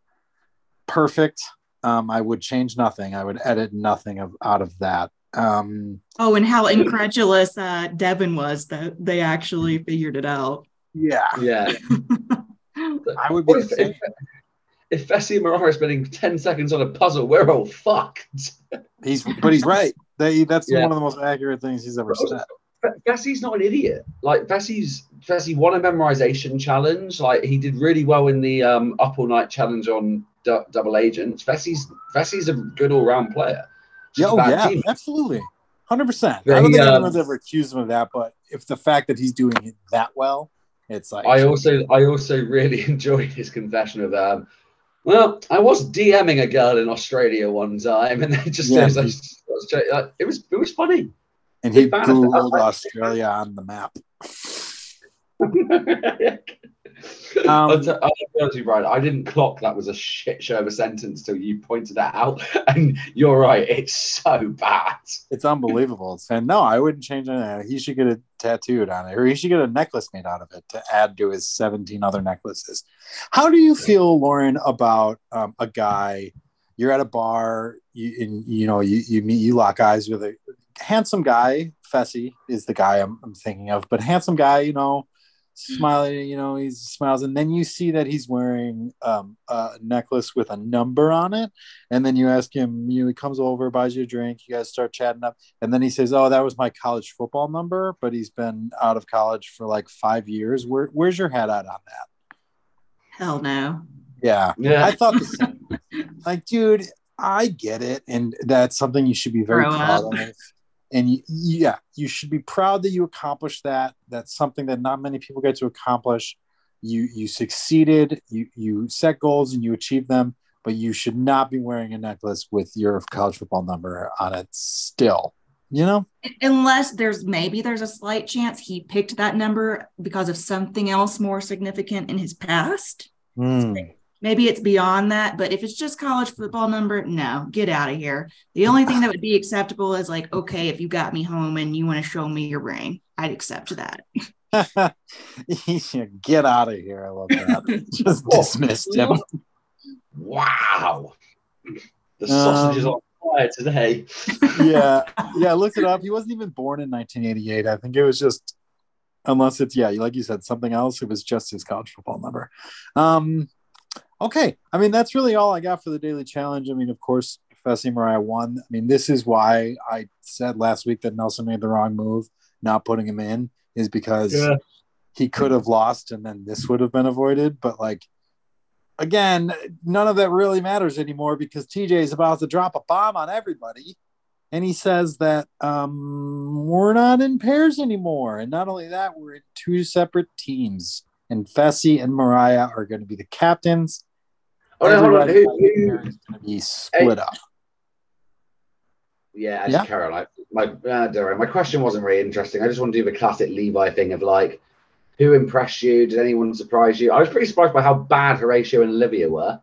perfect. I would change nothing. I would edit nothing out of that. And how incredulous Devin was that they actually figured it out. Yeah. Yeah. I would be if Fessy and Mariah are spending 10 seconds on a puzzle, we're all fucked. But he's right. That's one of the most accurate things he's ever said. Fessy's not an idiot. Like Fessy won a memorization challenge. Like he did really well in the up all night challenge on Double Agents. Fessy's a good all round player. She's absolutely. 100%. I don't think anyone's ever accused him of that, but if the fact that he's doing it that well. It's like I also really enjoyed his confession of I was DMing a girl in Australia one time, and it just it was funny. And he Googled Australia on the map. I'll tell you, Brian, I didn't clock that was a shit show of a sentence till you pointed that out, and you're right, it's so bad, it's unbelievable. And no, I wouldn't change anything. He should get it tattooed on it, or he should get a necklace made out of it to add to his 17 other necklaces. How do you feel, Lauren, about a guy you're at a bar, you lock eyes with a handsome guy? Fessy is the guy I'm thinking of, but handsome guy, you know, smiling, you know, he smiles, and then you see that he's wearing a necklace with a number on it, and then you ask him, you know, he comes over, buys you a drink, you guys start chatting up, and then he says, oh, that was my college football number, but he's been out of college for like 5 years. Where's your head at on that? Hell no. Yeah. I thought the same. Like, dude, I get it, and that's something you should be very proud of. And you should be proud that you accomplished that. That's something that not many people get to accomplish. You succeeded, you set goals and you achieved them, but you should not be wearing a necklace with your college football number on it still, you know? Unless there's a slight chance he picked that number because of something else more significant in his past. Maybe it's beyond that, but if it's just college football number, no, get out of here. The only thing that would be acceptable is like, okay, if you got me home and you want to show me your ring, I'd accept that. Get out of here. I love that. Just dismissed him. Wow. The sausage is on fire today. Yeah, I looked it up. He wasn't even born in 1988. I think it was just, unless it's, yeah, like you said, something else. It was just his college football number. Okay. I mean, that's really all I got for the Daily Challenge. I mean, of course, Fessy and Mariah won. I mean, this is why I said last week that Nelson made the wrong move, not putting him in, is because he could have lost and then this would have been avoided. But, like, again, none of that really matters anymore because TJ is about to drop a bomb on everybody. And he says that we're not in pairs anymore. And not only that, we're in two separate teams. And Fessy and Mariah are going to be the captains. Oh, everybody no, hold on. Is going to be split up. Yeah, yeah. Caroline, my question wasn't really interesting. I just want to do the classic Levi thing of like, who impressed you? Did anyone surprise you? I was pretty surprised by how bad Horacio and Olivia were.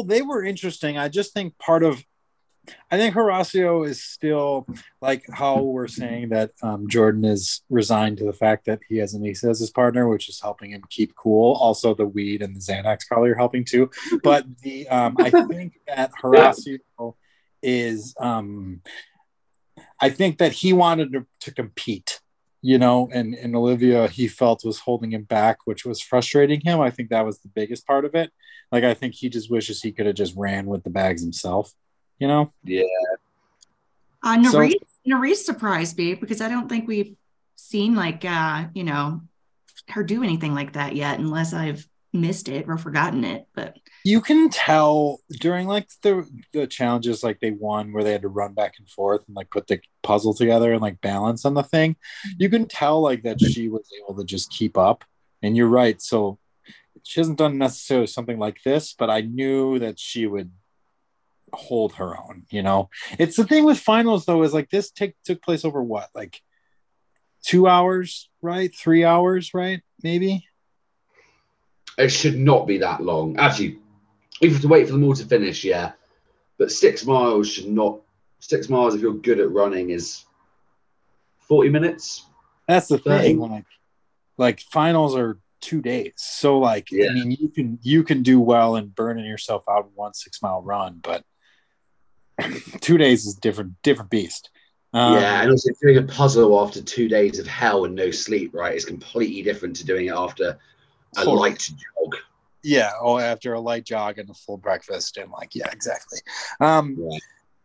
They were interesting. I just think I think Horacio is still like how we're saying that Jordan is resigned to the fact that he has Anissa as his partner, which is helping him keep cool. Also, the weed and the Xanax probably are helping too. But I think that Horacio is, I think that he wanted to compete, you know, and Olivia he felt was holding him back, which was frustrating him. I think that was the biggest part of it. Like, I think he just wishes he could have just ran with the bags himself. You know? Yeah. Nerisse surprised me because I don't think we've seen like, you know, her do anything like that yet, unless I've missed it or forgotten it. But you can tell during like the challenges like they won where they had to run back and forth and like put the puzzle together and like balance on the thing. You can tell like that she was able to just keep up. And you're right. So she hasn't done necessarily something like this, but I knew that she would hold her own, you know. It's the thing with finals though, is like this took place over what, like 2 hours, right? 3 hours, right? Maybe it should not be that long. Actually, you have to wait for them all to finish, yeah. But 6 miles should not. 6 miles, if you're good at running, is 40 minutes. That's the 30. Thing. Like finals are 2 days, so like yeah. I mean, you can do well and burning yourself out in 1 6-mile run, but 2 days is different beast. Yeah, and also doing a puzzle after 2 days of hell and no sleep, right, is completely different to doing it after a light jog. Yeah, or after a light jog and a full breakfast, and like, yeah, exactly. Yeah.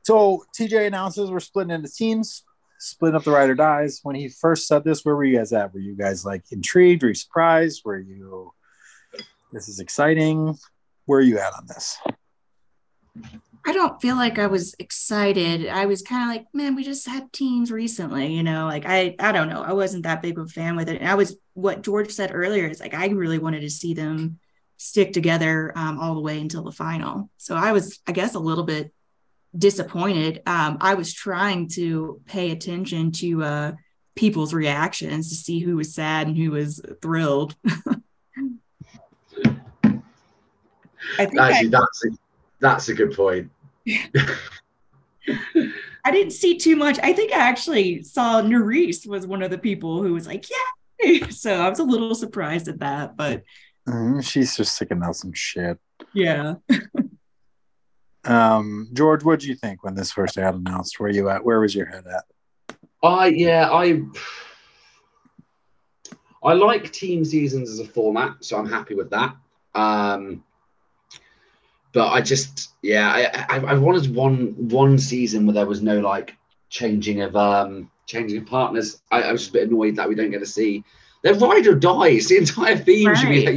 So TJ announces we're splitting into teams, splitting up the Ride or Dies. When he first said this, where were you guys at? Were you guys like intrigued? Were you surprised? Were you, this is exciting? Where are you at on this? I don't feel like I was excited. I was kind of like, man, we just had teams recently, you know, like I don't know. I wasn't that big of a fan with it. And I was, what George said earlier, is like, I really wanted to see them stick together all the way until the final. So I was, I guess, a little bit disappointed. I was trying to pay attention to people's reactions to see who was sad and who was thrilled. That's a good point. I didn't see too much. I think I actually saw Nerisse was one of the people who was like, yeah. So I was a little surprised at that, but she's just sticking out some shit. Yeah. George, what did you think when this first got announced? Where you at? Where was your head at? I like team seasons as a format, so I'm happy with that. But I just, yeah, I wanted one season where there was no like changing of partners. I was just a bit annoyed that we don't get to see. They're Ride or Dies. The entire theme should be that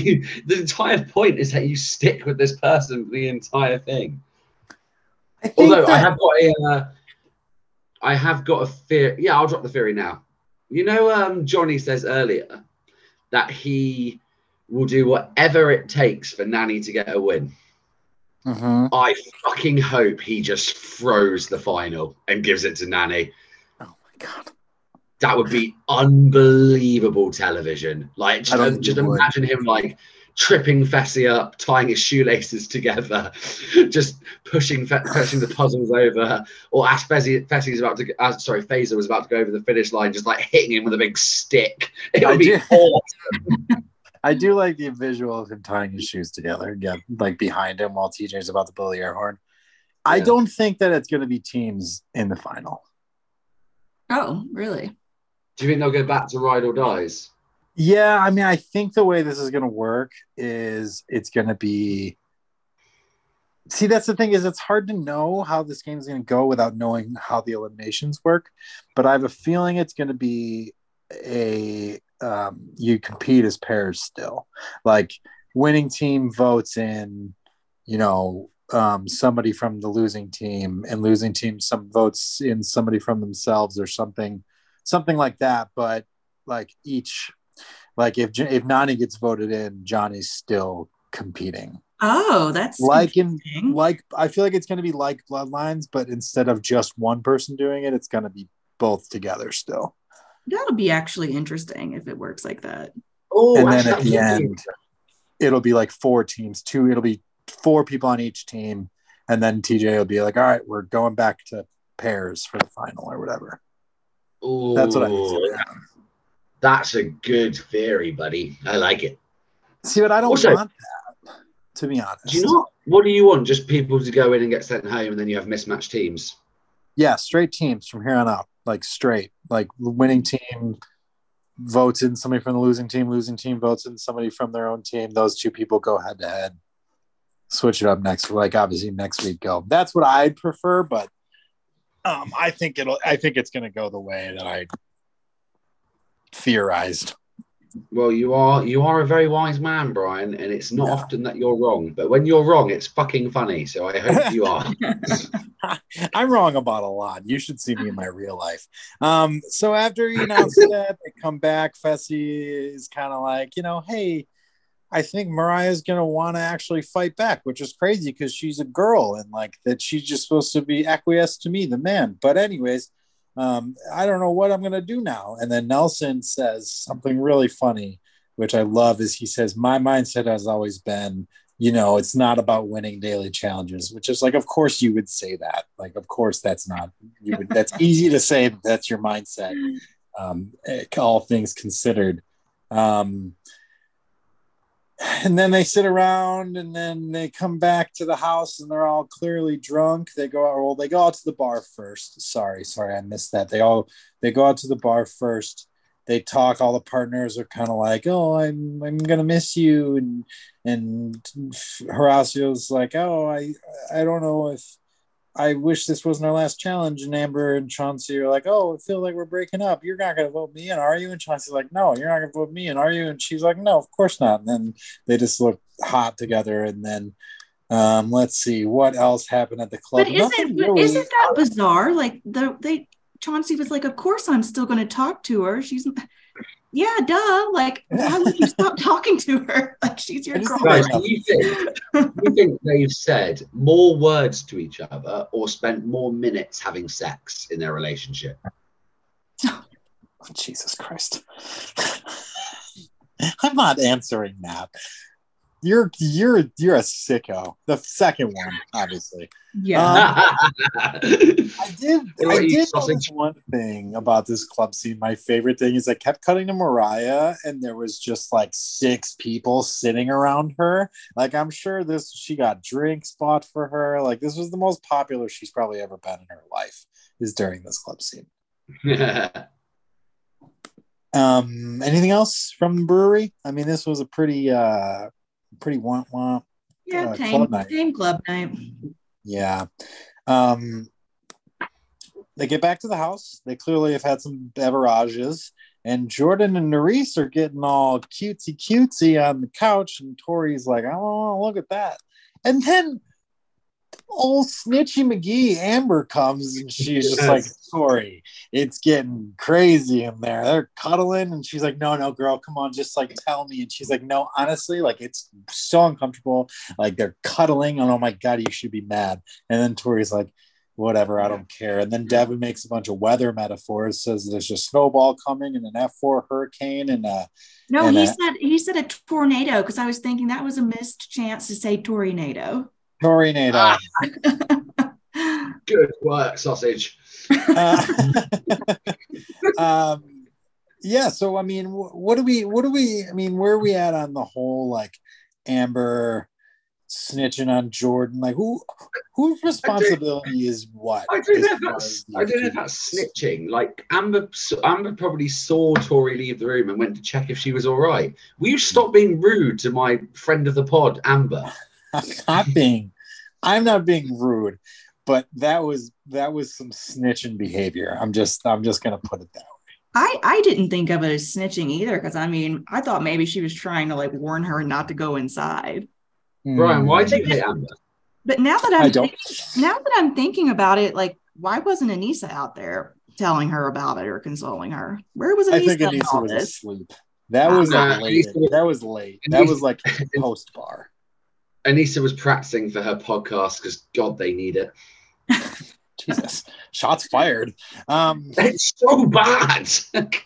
you. The entire point is that you stick with this person for the entire thing. Although I have got a theory. Yeah, I'll drop the theory now. You know, Johnny says earlier that he will do whatever it takes for Nany to get a win. Uh-huh. I fucking hope he just throws the final and gives it to Nany. Oh my god. That would be unbelievable television. Like, just imagine him like tripping Fessy up, tying his shoelaces together, just pushing the puzzles over, or as Phaser was about to go over the finish line, just like hitting him with a big stick. It would be awesome. I do like the visual of him tying his shoes together, yeah, like behind him while TJ's about to blow the air horn. Yeah. I don't think that it's going to be teams in the final. Oh, really? Do you think they'll go back to Ride or Dies? Yeah, I mean, I think the way this is going to work is it's going to be... See, that's the thing, is it's hard to know how this game is going to go without knowing how the eliminations work, but I have a feeling it's going to be a... you compete as pairs still. Like, winning team votes in, you know, somebody from the losing team, and losing team some votes in somebody from themselves or something like that. But like each, like if Nany gets voted in, Johnny's still competing. Oh, that's like in like I feel like it's going to be like Bloodlines, but instead of just one person doing it, it's going to be both together still. That'll be actually interesting if it works like that. Oh, and then at the end, it'll be like four teams. It'll be four people on each team, and then TJ will be like, "All right, we're going back to pairs for the final or whatever." Oh, that's what I think. That's a good theory, buddy. I like it. See, but I don't want that, to be honest. Do you know what do you want? Just people to go in and get sent home, and then you have mismatched teams. Yeah, straight teams from here on out. Like straight, like the winning team votes in somebody from the losing team votes in somebody from their own team. Those two people go head to head. Switch it up next, like obviously next week go. That's what I'd prefer, but I think it's gonna go the way that I theorized. Well, you are a very wise man, Brian, and it's not often that you're wrong, but when you're wrong, it's fucking funny. So I hope you are. I'm wrong about a lot. You should see me in my real life. So after he announced that, they come back. Fessy is kind of like, you know, hey, I think Mariah's gonna want to actually fight back, which is crazy because she's a girl and like that she's just supposed to be acquiesced to me, the man. But anyways. I don't know what I'm gonna do now. And then Nelson says something really funny, which I love, is he says, my mindset has always been, you know, it's not about winning daily challenges, which is like, of course you would say that. Like, of course that's easy to say that that's your mindset, all things considered. And then they sit around and then they come back to the house and they're all clearly drunk. They go out to the bar first. Sorry, I missed that. They go out to the bar first. They talk, all the partners are kind of like, oh, I'm going to miss you. And Horacio's like, oh, I don't know if I wish this wasn't our last challenge. And Amber and Chauncey are like, oh, it feels like we're breaking up. You're not going to vote me in, are you? And Chauncey's like, no, you're not going to vote me in, are you? And she's like, no, of course not. And then they just look hot together. And then let's see what else happened at the club. But isn't that bizarre? Like Chauncey was like, of course I'm still going to talk to her. She's... Yeah, duh. Like, why would you stop talking to her? Like, she's your girl. Guys, do you think they've said more words to each other or spent more minutes having sex in their relationship? Oh, Jesus Christ. I'm not answering that. You're a sicko. The second one, obviously. Yeah. I did notice one thing about this club scene. My favorite thing is I kept cutting to Mariah, and there was just like six people sitting around her. Like, I'm sure she got drinks bought for her. Like, this was the most popular she's probably ever been in her life, is during this club scene. Anything else from the brewery? I mean, this was a pretty womp. Yeah, tame club night. Yeah. They get back to the house. They clearly have had some beverages. And Jordan and Nerisse are getting all cutesy on the couch. And Tori's like, I don't want to look at that. And then old snitchy McGee Amber comes and she's just like, Tori, it's getting crazy in there. They're cuddling and she's like, no, girl, come on, just like tell me. And she's like, no, honestly, like it's so uncomfortable. Like they're cuddling and oh my God, you should be mad. And then Tori's like, whatever, I don't care. And then Devin makes a bunch of weather metaphors, says there's a snowball coming and an F4 hurricane and he said a tornado, because I was thinking that was a missed chance to say tornado. Tornado. Ah. Good work, sausage. Yeah, so I mean, what do we? I mean, where are we at on the whole like Amber snitching on Jordan? Like, whose responsibility is what? I don't know if that's snitching. Like, Amber probably saw Tori leave the room and went to check if she was all right. Will you stop being rude to my friend of the pod, Amber? I'm not being rude, but that was some snitching behavior. I'm just gonna put it that way. I didn't think of it as snitching either, because I mean, I thought maybe she was trying to like warn her not to go inside. Brian, why did you hate Amber? But now that I'm thinking about it, like, why wasn't Anissa out there telling her about it or consoling her? Where was Anissa? I think Anissa was asleep. That was late. That was like post bar. Anissa was practicing for her podcast because God, they need it. Jesus, shots fired. It's so bad. Like,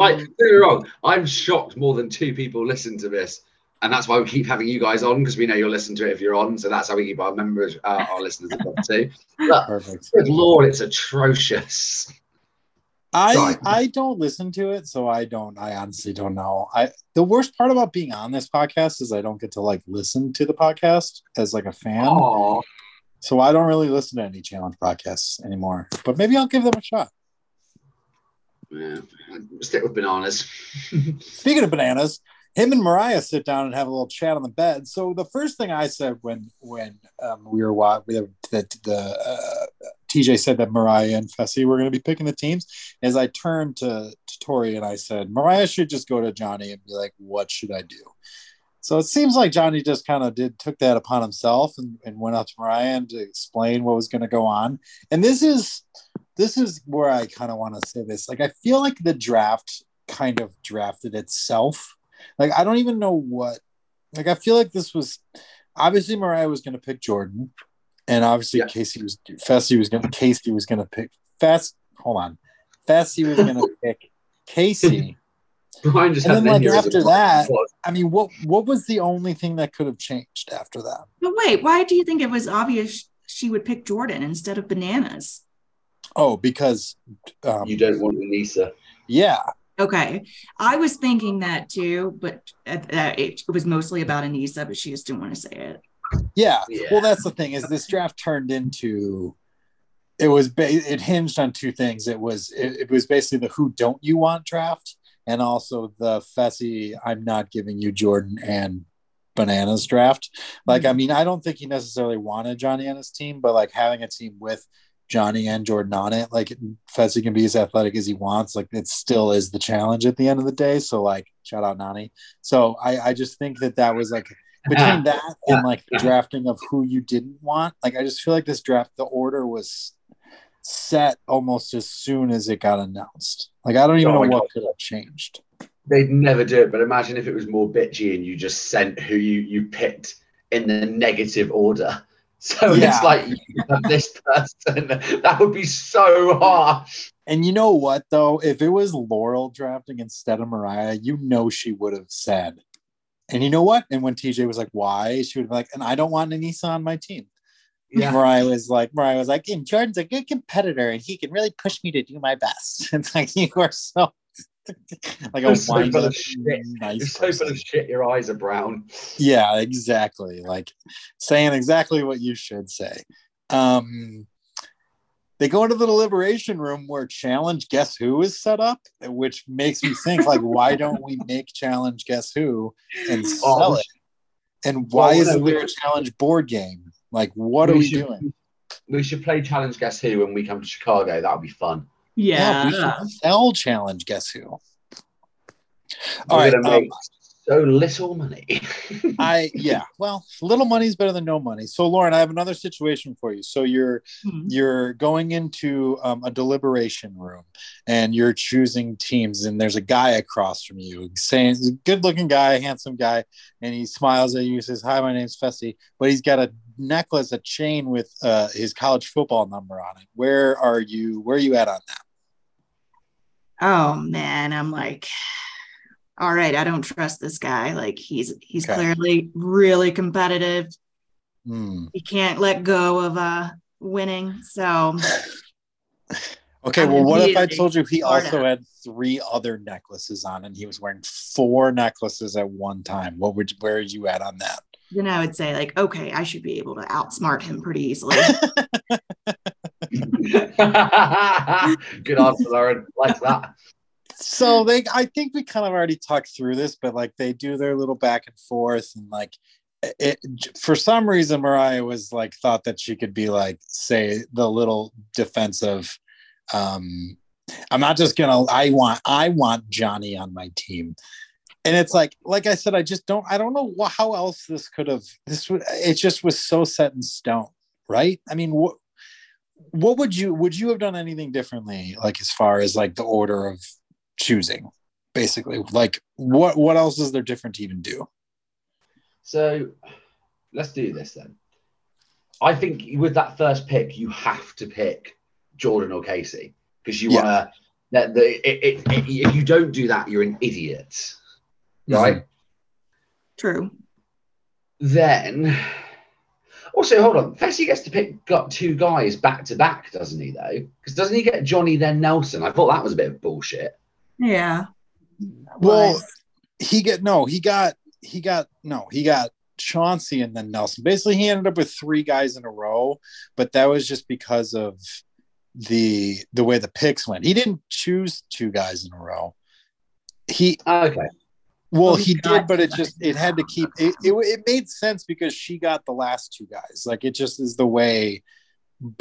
don't get me wrong, I'm shocked more than two people listen to this, and that's why we keep having you guys on, because we know you'll listen to it if you're on. So that's how we keep our members, our listeners involved too. But, perfect. Good Lord, it's atrocious. I don't listen to it, so I honestly don't know. The worst part about being on this podcast is I don't get to like listen to the podcast as like a fan. Aww. So I don't really listen to any challenge podcasts anymore, but maybe I'll give them a shot. Yeah, stick with bananas. Speaking of bananas, him and Mariah sit down and have a little chat on the bed. So the first thing I said when we were watching that the TJ said that Mariah and Fessy were going to be picking the teams, is I turned to Tori and I said, Mariah should just go to Johnny and be like, what should I do? So it seems like Johnny just kind of took that upon himself and went up to Mariah to explain what was going to go on. And this is where I kind of want to say this. Like, I feel like the draft kind of drafted itself. Like, I don't even know what, like, I feel like this was obviously Mariah was going to pick Jordan, and obviously Fessy was going to pick Casey. And then, like, after that, I mean, what was the only thing that could have changed after that? But wait, why do you think it was obvious she would pick Jordan instead of bananas? Oh, because you don't want Anissa. Yeah. Okay, I was thinking that too, but it was mostly about Anissa, but she just didn't want to say it. Yeah. Well, that's the thing, is this draft turned into. It hinged on two things. It was basically the who don't you want draft. And also the Fessy, I'm not giving you Jordan and bananas draft. Like, I mean, I don't think he necessarily wanted Johnny on his team, but like having a team with Johnny and Jordan on it, like Fessy can be as athletic as he wants. Like, it still is the challenge at the end of the day. So like, shout out Nany. So I just think that was like between that and like the drafting of who you didn't want. Like, I just feel like this draft, the order was set almost as soon as it got announced. Like, I don't even know what could have changed. They'd never do it, but imagine if it was more bitchy and you just sent who you picked in the negative order. So it's like, you have this person. That would be so harsh. And you know what, though? If it was Laurel drafting instead of Mariah, you know she would have said, and you know what? And when TJ was like, why? She would have been like, and I don't want Anissa on my team. Yeah. Mariah was like, and Jordan's a good competitor, and he can really push me to do my best. It's like, you are so like a wine so nice so full of shit. Your eyes are brown. Yeah, exactly. Like saying exactly what you should say. They go into the deliberation room where Challenge Guess Who is set up, which makes me think like, why don't we make Challenge Guess Who and sell it? And why isn't there a challenge board game? Like, what are we doing? We should play Challenge Guess Who when we come to Chicago. That'll be fun. Yeah. Yeah, we should sell Challenge Guess Who. All right. Make so little money. Well, little money is better than no money. So, Lauren, I have another situation for you. So you're going into a deliberation room and you're choosing teams, and there's a guy across from you saying, good looking guy, handsome guy, and he smiles at you, says, hi, my name's Fessy, but he's got a necklace, a chain with his college football number on it. Where are you at on that? Oh man, I'm like, all right, I don't trust this guy. Like he's okay. Clearly really competitive. Mm. He can't let go of winning. So okay, well, what if I told you he also had 3 other necklaces on and he was wearing 4 necklaces at one time? Where are you at on that? Then I would say, like, okay, I should be able to outsmart him pretty easily. Good answer, Lauren. Like that. So I think we kind of already talked through this, but like they do their little back and forth, and like it, for some reason Mariah was like thought that she could be like say the little defensive. I'm not just gonna. I want Johnny on my team. And it's like I said, I don't know how else this could have, it just was so set in stone, right? I mean, what would you have done anything differently? Like, as far as like the order of choosing, basically, like what else is there different to even do? So let's do this then. I think with that first pick, you have to pick Jordan or Casey because you want to, if you don't do that, you're an idiot. Right. True. Then, also hold on. Fessy gets to pick got 2 guys back to back, doesn't he? Though, because doesn't he get Johnny then Nelson? I thought that was a bit of bullshit. Yeah. Well, he got Chauncey and then Nelson. Basically, he ended up with 3 guys in a row, but that was just because of the way the picks went. He didn't choose 2 guys in a row. Well, he did, but it had to keep it made sense because she got the last 2 guys. Like it just is the way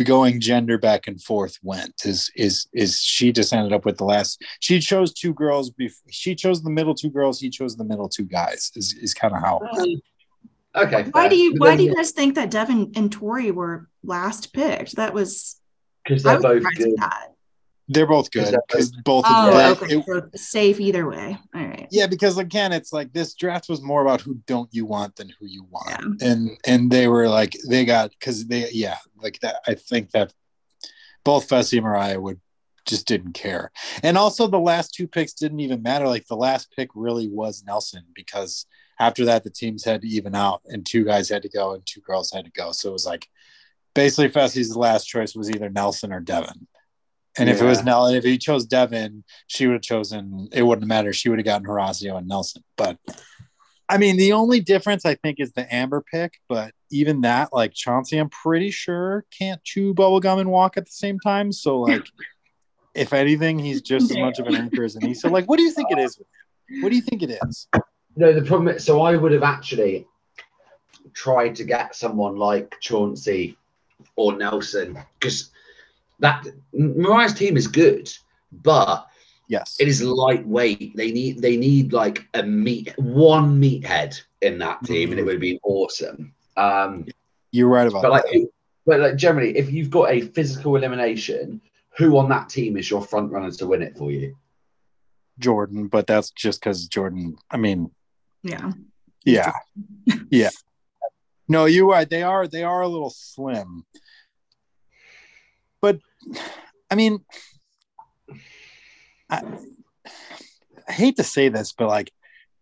going gender back and forth went is she just ended up with the last. She chose 2 girls before she chose the middle 2 girls. He chose the middle 2 guys is kind of how. Okay. Why do you guys think that Devin and Tori were last picked? That was because they're both good. They're both good because both of them safe either way. All right. Yeah, because again, it's like this draft was more about who don't you want than who you want, yeah. And they were like they got because they like that. I think that both Fessy and Mariah just didn't care, and also the last 2 picks didn't even matter. Like the last pick really was Nelson because after that the teams had to even out, and 2 guys had to go and 2 girls had to go. So it was like basically Fessy's last choice was either Nelson or Devin. And if it was Nell, if he chose Devin, she would have chosen, it wouldn't matter. She would have gotten Horacio and Nelson. But I mean, the only difference I think is the Amber pick. But even that, like Chauncey, I'm pretty sure can't chew bubblegum and walk at the same time. So like, if anything, he's just as much of an anchor as Anissa. Like, what do you think it is? What do you think it is? No, the problem is, so I would have actually tried to get someone like Chauncey or Nelson because that Mariah's team is good, but yes, it is lightweight. They need like one meathead in that team, and it would be awesome. You're right about that. But like generally, if you've got a physical elimination, who on that team is your front runner to win it for you? Jordan, but that's just because Jordan. I mean, yeah. No, you're right. They are a little slim. But I mean, I hate to say this, but like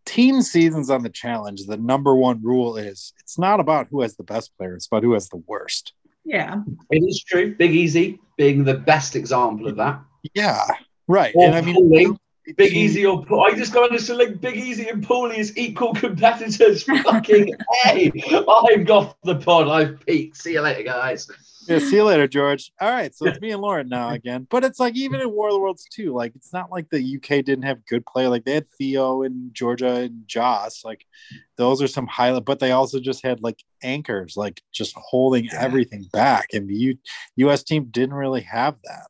team seasons on The Challenge, the number one rule is it's not about who has the best player, it's about who has the worst. Yeah, it is true. Big Easy being the best example of that. Yeah, right. Or and I mean, Paulie, Big Easy or I just got to select Big Easy and Paulie as equal competitors. Fucking hey, I've got the pod. I've peaked. See you later, guys. Yeah, see you later, George. All right, so it's me and Lauren now again. But it's like even in War of the Worlds 2, like it's not like the UK didn't have good play. Like they had Theo and Georgia and Joss. Like those are some highlight, but they also just had like anchors, like just holding everything back. And the US team didn't really have that.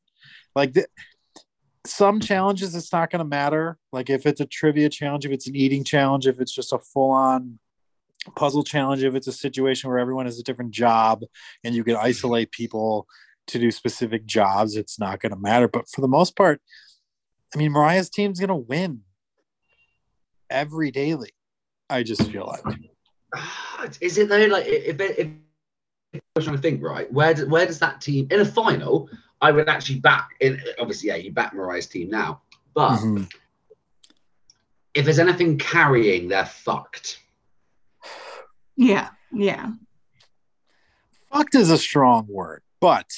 Like some challenges, it's not going to matter. Like if it's a trivia challenge, if it's an eating challenge, if it's just a full-on puzzle challenge, if it's a situation where everyone has a different job and you can isolate people to do specific jobs, it's not going to matter. But for the most part, I mean, Mariah's team's going to win every daily. I just feel like. Is it though? Like, if was trying to think, right, where does that team in a final? I would actually back in, obviously, yeah, you back Mariah's team now, but if there's anything carrying, they're fucked. Yeah, yeah. Fucked is a strong word, but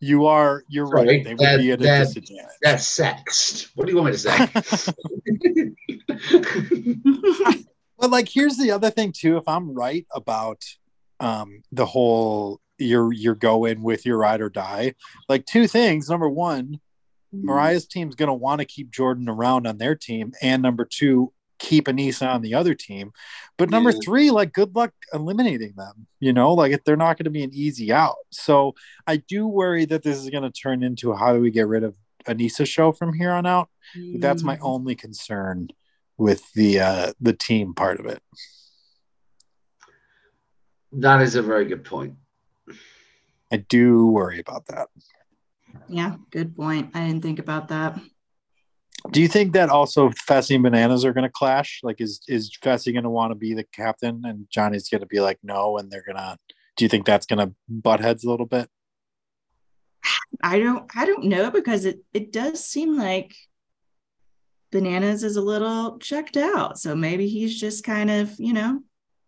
you are, you're right. They would be at a disadvantage. They're sexed. What do you want me to say? But like, here's the other thing too. If I'm right about the whole you're going with your ride or die, like two things. Number one, Mariah's team's going to want to keep Jordan around on their team, and number two, keep Anissa on the other team. But number three, like, good luck eliminating them, you know, like they're not going to be an easy out. So I do worry that this is going to turn into a how do we get rid of Anissa show from here on out. But that's my only concern with the team part of it. That is a very good point. I do worry about that. Yeah, good point. I didn't think about that. Do you think that also Fessy and Bananas are going to clash? Like, is Fessy going to want to be the captain and Johnny's going to be like, no, and they're going to, do you think that's going to butt heads a little bit? I don't know, because it does seem like Bananas is a little checked out. So maybe he's just kind of, you know,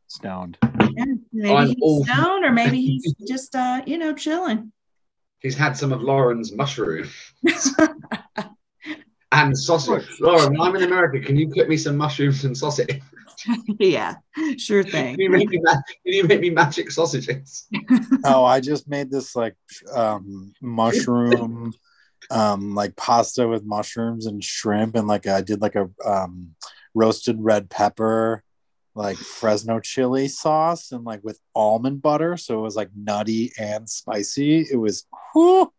stoned. Yeah, maybe he's stoned, or maybe he's just, you know, chilling. He's had some of Lauren's mushroom. And sausage. Lauren, I'm in America. Can you cook me some mushrooms and sausage? Yeah, sure thing. Can you make me magic sausages? Oh, I just made this like mushroom, like pasta with mushrooms and shrimp, and like I did like a roasted red pepper, like Fresno chili sauce, and like with almond butter, so it was like nutty and spicy. It was. Whew,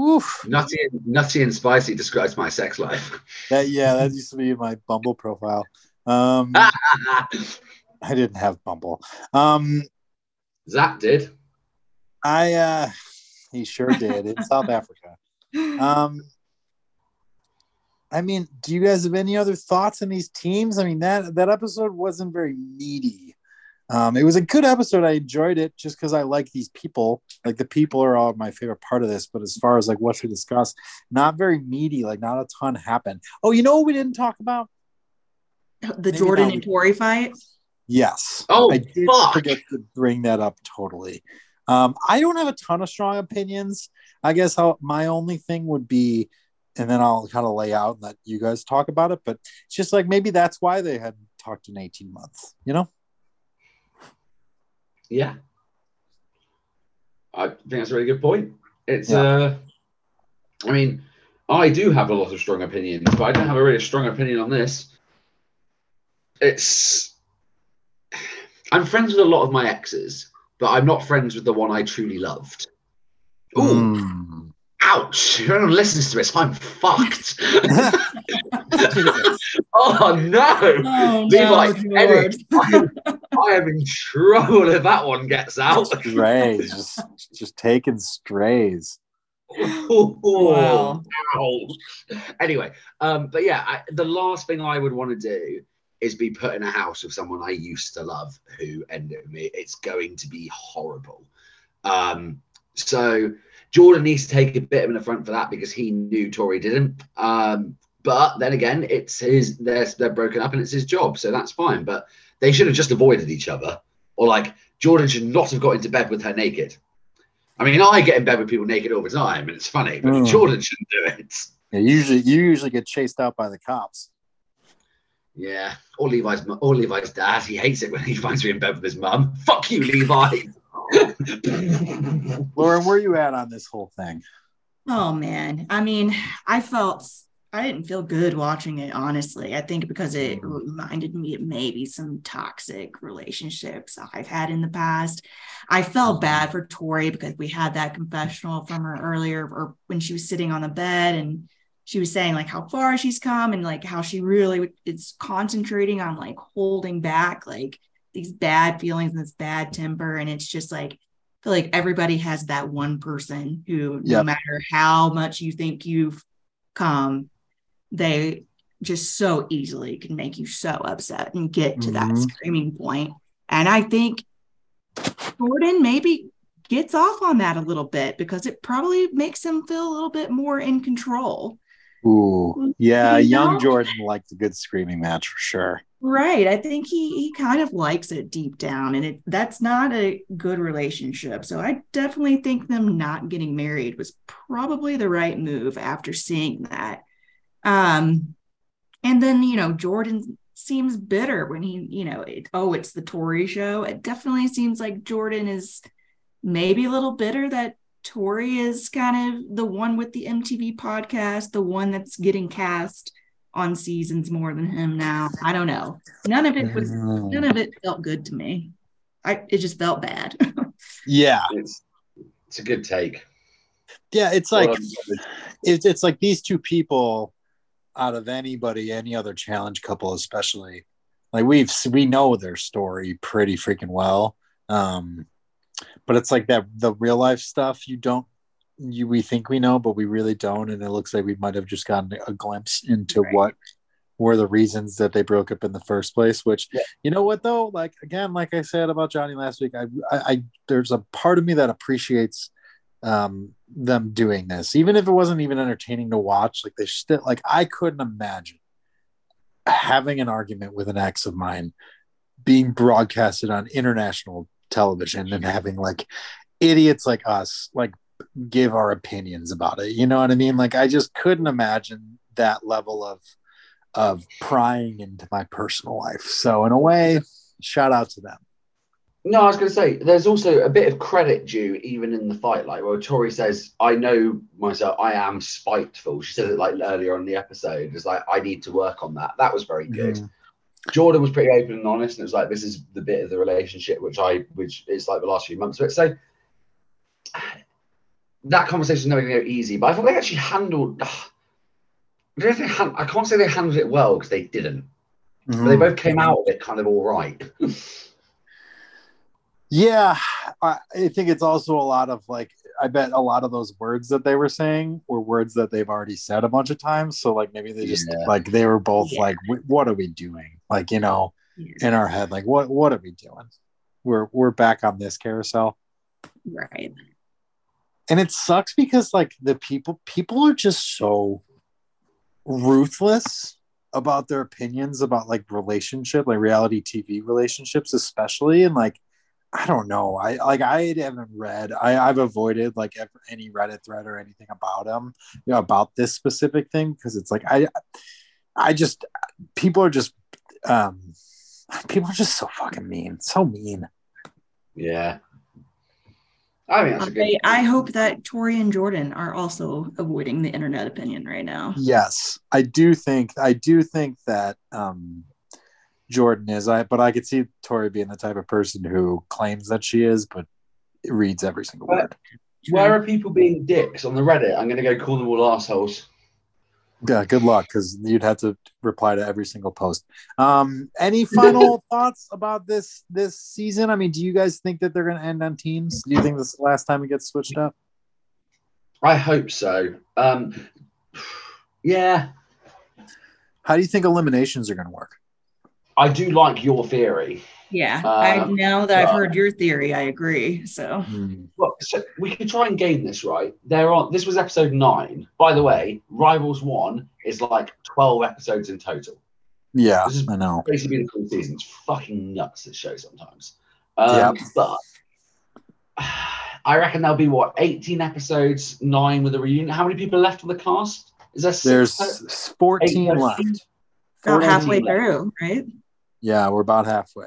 oof. Nutty and spicy describes my sex life. That used to be my Bumble profile. I didn't have Bumble. Zach did. He sure did, in South Africa. I mean, do you guys have any other thoughts on these teams? I mean, that episode wasn't very meaty. It was a good episode. I enjoyed it just because I like these people. Like, the people are all my favorite part of this. But as far as like what to discuss, not very meaty. Like, not a ton happened. Oh, you know what we didn't talk about? The Maybe Jordan and Tori fight? Yes. Oh, I did forget to bring that up totally. I don't have a ton of strong opinions. I guess my only thing would be, and then I'll kind of lay out and let you guys talk about it. But it's just like, maybe that's why they hadn't talked in 18 months, you know? Yeah, I think that's a really good point. It's, I mean, I do have a lot of strong opinions, but I don't have a really strong opinion on this. I'm friends with a lot of my exes, but I'm not friends with the one I truly loved. Ooh, ouch! If anyone listens to this, I'm fucked. Oh no! Oh, no, I am in trouble if that one gets out. Strays, just taking strays. Wow. Anyway, but yeah, the last thing I would want to do is be put in a house with someone I used to love who ended with me. It's going to be horrible. So Jordan needs to take a bit of an affront for that, because he knew Tori didn't. But then again, it's his. They're broken up, and it's his job, so that's fine. But they should have just avoided each other, or like Jordan should not have got into bed with her naked. I mean, I get in bed with people naked all the time, and it's funny, but Jordan shouldn't do it. Yeah, you usually get chased out by the cops. Yeah, or Levi's dad. He hates it when he finds me in bed with his mum. Fuck you, Levi. Lauren, where are you at on this whole thing? Oh man, I mean, I didn't feel good watching it, honestly. I think because it reminded me of maybe some toxic relationships I've had in the past. I felt bad for Tori because we had that confessional from her earlier, or when she was sitting on the bed and she was saying like how far she's come and like how she really is concentrating on like holding back like these bad feelings and this bad temper. And it's just like, I feel like everybody has that one person who, no matter how much you think you've come, they just so easily can make you so upset and get to that screaming point. And I think Jordan maybe gets off on that a little bit because it probably makes him feel a little bit more in control. Ooh, yeah, young Jordan liked a good screaming match for sure. Right. I think he kind of likes it deep down, and that's not a good relationship. So I definitely think them not getting married was probably the right move after seeing that. And then, Jordan seems bitter when he, it's the Tori show. It definitely seems like Jordan is maybe a little bitter that Tori is kind of the one with the MTV podcast, the one that's getting cast on seasons more than him now. I don't know. None of it felt good to me. It just felt bad. Yeah. It's a good take. Yeah. It's like, it's like these two people out of anybody, any other challenge couple, especially, like we know their story pretty freaking well. But it's like that the real life stuff we think we know, but we really don't. And it looks like we might have just gotten a glimpse into what were the reasons that they broke up in the first place, which, you know what though? Like, again, like I said about Johnny last week, I there's a part of me that appreciates them doing this, even if it wasn't even entertaining to watch. Like, they still, like, I couldn't imagine having an argument with an ex of mine being broadcasted on international television and having like idiots like us like give our opinions about it. You know what I mean? Like, I just couldn't imagine that level of prying into my personal life. So in a way, shout out to them. No, I was going to say, there's also a bit of credit due even in the fight. Like, well, Tori says, I know myself, I am spiteful. She said it like earlier on the episode. It's like, I need to work on that. That was very good. Mm-hmm. Jordan was pretty open and honest, and it's like, this is the bit of the relationship which is like the last few months of it. So that conversation is never going to go easy, but I thought they actually handled. I can't say they handled it well because they didn't. Mm-hmm. But they both came out of it kind of all right. Yeah, I think it's also a lot of like, I bet a lot of those words that they were saying were words that they've already said a bunch of times. So like, maybe they just like, they were both like, what are we doing? Like, in our head, like, what are we doing? We're back on this carousel. Right. And it sucks because like the people are just so ruthless about their opinions about like relationship, like reality TV relationships, especially. And like, I don't know. I haven't read. I've avoided like any Reddit thread or anything about them, about this specific thing, because it's like I just people are just so fucking mean, so mean. Yeah. I mean, that's a good. I hope that Tori and Jordan are also avoiding the internet opinion right now. Yes, I do think that. Jordan is, but I could see Tori being the type of person who claims that she is, but reads every single word. Where are people being dicks on the Reddit? I'm going to go call them all arseholes. Yeah, good luck, because you'd have to reply to every single post. Any final thoughts about this season? I mean, do you guys think that they're going to end on teams? Do you think this is the last time it gets switched up? I hope so. Yeah. How do you think eliminations are going to work? I do like your theory. Yeah, I've heard your theory, I agree. So, well, so we could try and game this, right? This was episode 9. By the way, Rivals 1 is like 12 episodes in total. Yeah, I know. Basically, been the full season. It's fucking nuts, this show sometimes. But I reckon there'll be 18 episodes, 9 with a reunion. How many people left on the cast? Is there 14 left? About halfway through, right? Yeah, we're about halfway.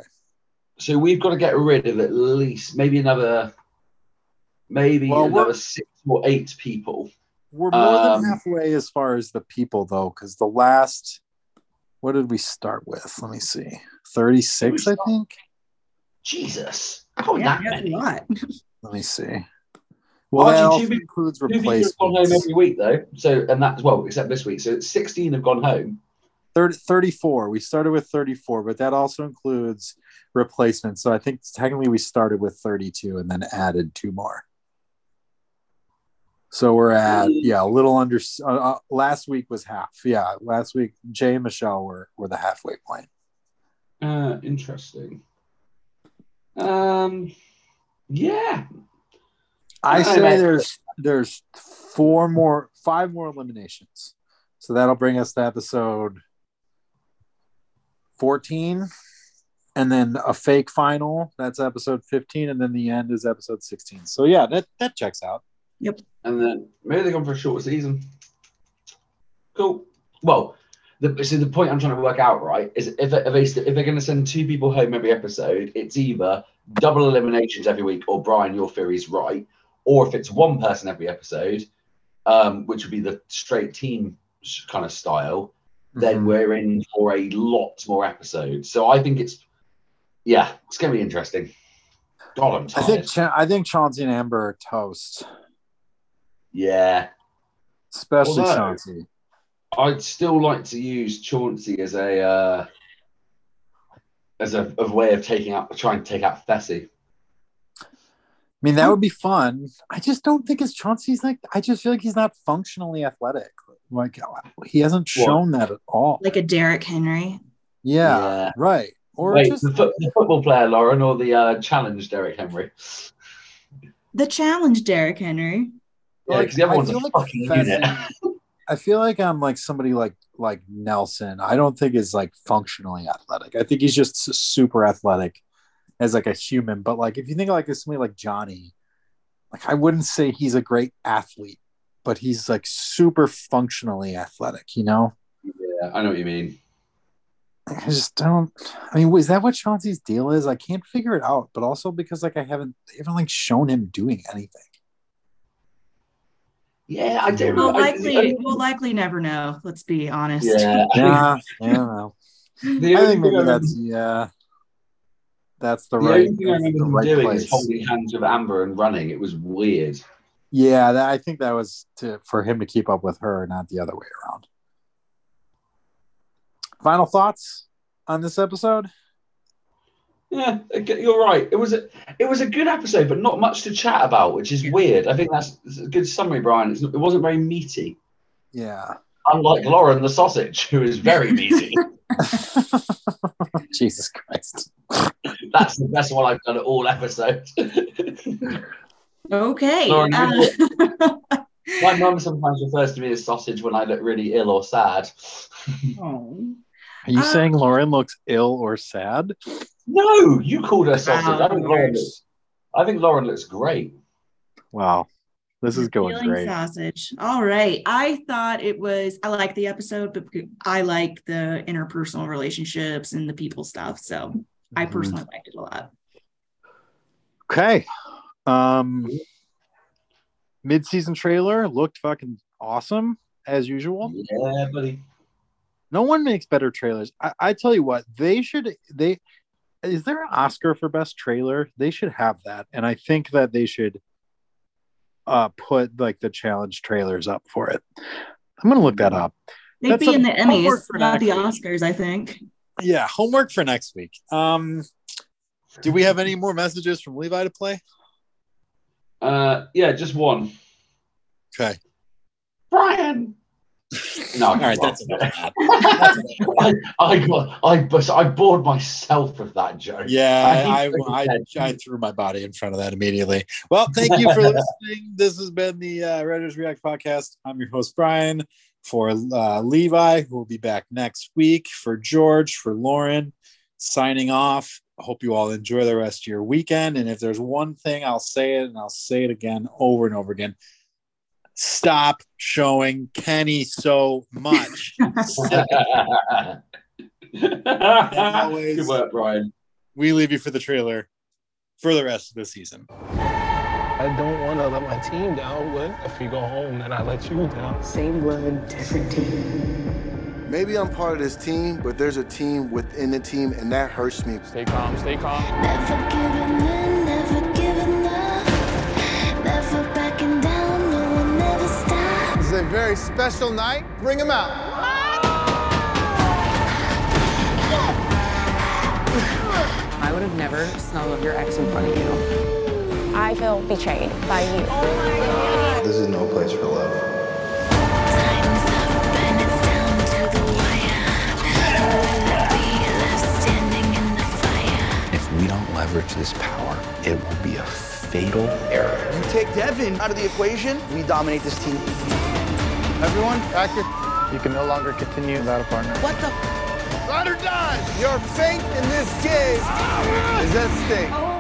So we've got to get rid of at least another 6 or 8 people. We're more than halfway as far as the people, though, because the last, what did we start with? Let me see. 36, I think. Jesus. Oh, yeah, that's a lot. Let me see. Well, it includes replacements. Have gone home every week, though. So, and that's, well, except this week. So 16 have gone home. 34. We started with 34, but that also includes replacements. So I think technically we started with 32 and then added 2 more. So we're at a little under. Last week was half. Yeah, last week Jay and Michelle were the halfway point. Interesting. Yeah, I say there's five more eliminations. So that'll bring us to episode 14, and then a fake final. That's episode 15, and then the end is episode 16. So yeah, that checks out. Yep. And then maybe they're going for a shorter season. Cool. Well, the point I'm trying to work out, right, is if they're going to send two people home every episode, it's either double eliminations every week, or Brian, your theory's right, or if it's one person every episode, which would be the straight team kind of style, then we're in for a lot more episodes. So I think it's going to be interesting. God, I'm tired. I think Chauncey and Amber are toast. Yeah. Especially Chauncey. I'd still like to use Chauncey as a way of trying to take out Fessy. I mean, that would be fun. I just don't think I just feel like he's not functionally athletic. Like, he hasn't shown that at all. Like a Derek Henry. Yeah. Right. Or the football player, Lauren, or the Challenge Derek Henry. The Challenge Derek Henry. Yeah, because the other one's a fucking unit. I feel like I'm like somebody like Nelson. I don't think is like functionally athletic. I think he's just super athletic as like a human. But like if you think like somebody like Johnny, like I wouldn't say he's a great athlete, but he's like super functionally athletic. You know? Yeah, I know what you mean. I just don't. I mean, is that what Chauncey's deal is? I can't figure it out. But also because like they haven't like shown him doing anything. Yeah, I do. We'll likely never know. Let's be honest. Yeah, I think maybe that's the right. The only thing I remember right doing place. Is holding hands with Amber and running. It was weird. Yeah, I think that was for him to keep up with her, not the other way around. Final thoughts on this episode? Yeah, you're right. It was a good episode, but not much to chat about, which is weird. I think that's a good summary, Brian. It wasn't very meaty. Yeah. Unlike Lauren the sausage, who is very meaty. Jesus Christ. That's the best one I've done at all episodes. Okay. Lauren, my mum sometimes refers to me as sausage when I look really ill or sad. Oh. Are you saying Lauren looks ill or sad? No, you called her sausage. I think Lauren looks great. Wow. This is going great. Sausage. All right. I like the episode, but I like the interpersonal relationships and the people stuff. So I personally liked it a lot. Okay. Mid-season trailer looked fucking awesome as usual. Yeah, buddy. No one makes better trailers. I tell you what, is there an Oscar for best trailer? They should have that. And I think that they should put like the challenge trailers up for it. I'm going to look that up. They'd That's be in the Emmys, not the Oscars, week. I think. Yeah. Homework for next week. Do we have any more messages from Levi to play? Yeah, just one. Okay. Brian. No, all right, that's enough. I bored myself with that joke. Yeah, I threw my body in front of that immediately. Well, thank you for listening. This has been the Redditors React podcast. I'm your host, Brian. For Levi, who will be back next week. For George, for Lauren, signing off. I hope you all enjoy the rest of your weekend. And if there's one thing, I'll say it, and I'll say it again over and over again. Stop showing Kenny so much. Always, good work, Brian. We leave you for the trailer for the rest of the season. I don't want to let my team down. What if you go home and I let you down? Same blood, different team. Maybe I'm part of this team, but there's a team within the team, and that hurts me. Stay calm, stay calm. Never giving in, never giving up, never backing down. A very special night. Bring him out. I would have never smelled your ex in front of you. I feel betrayed by you. Oh my God. This is no place for love. Time's up and it's down to the wire. Be left standing in the fire. If we don't leverage this power, it will be a fatal error. kick Devin out of the equation, we dominate this team. Everyone, accurate. You can no longer continue without a partner. What the? Ride or Dies! Your fate in this game is at stake.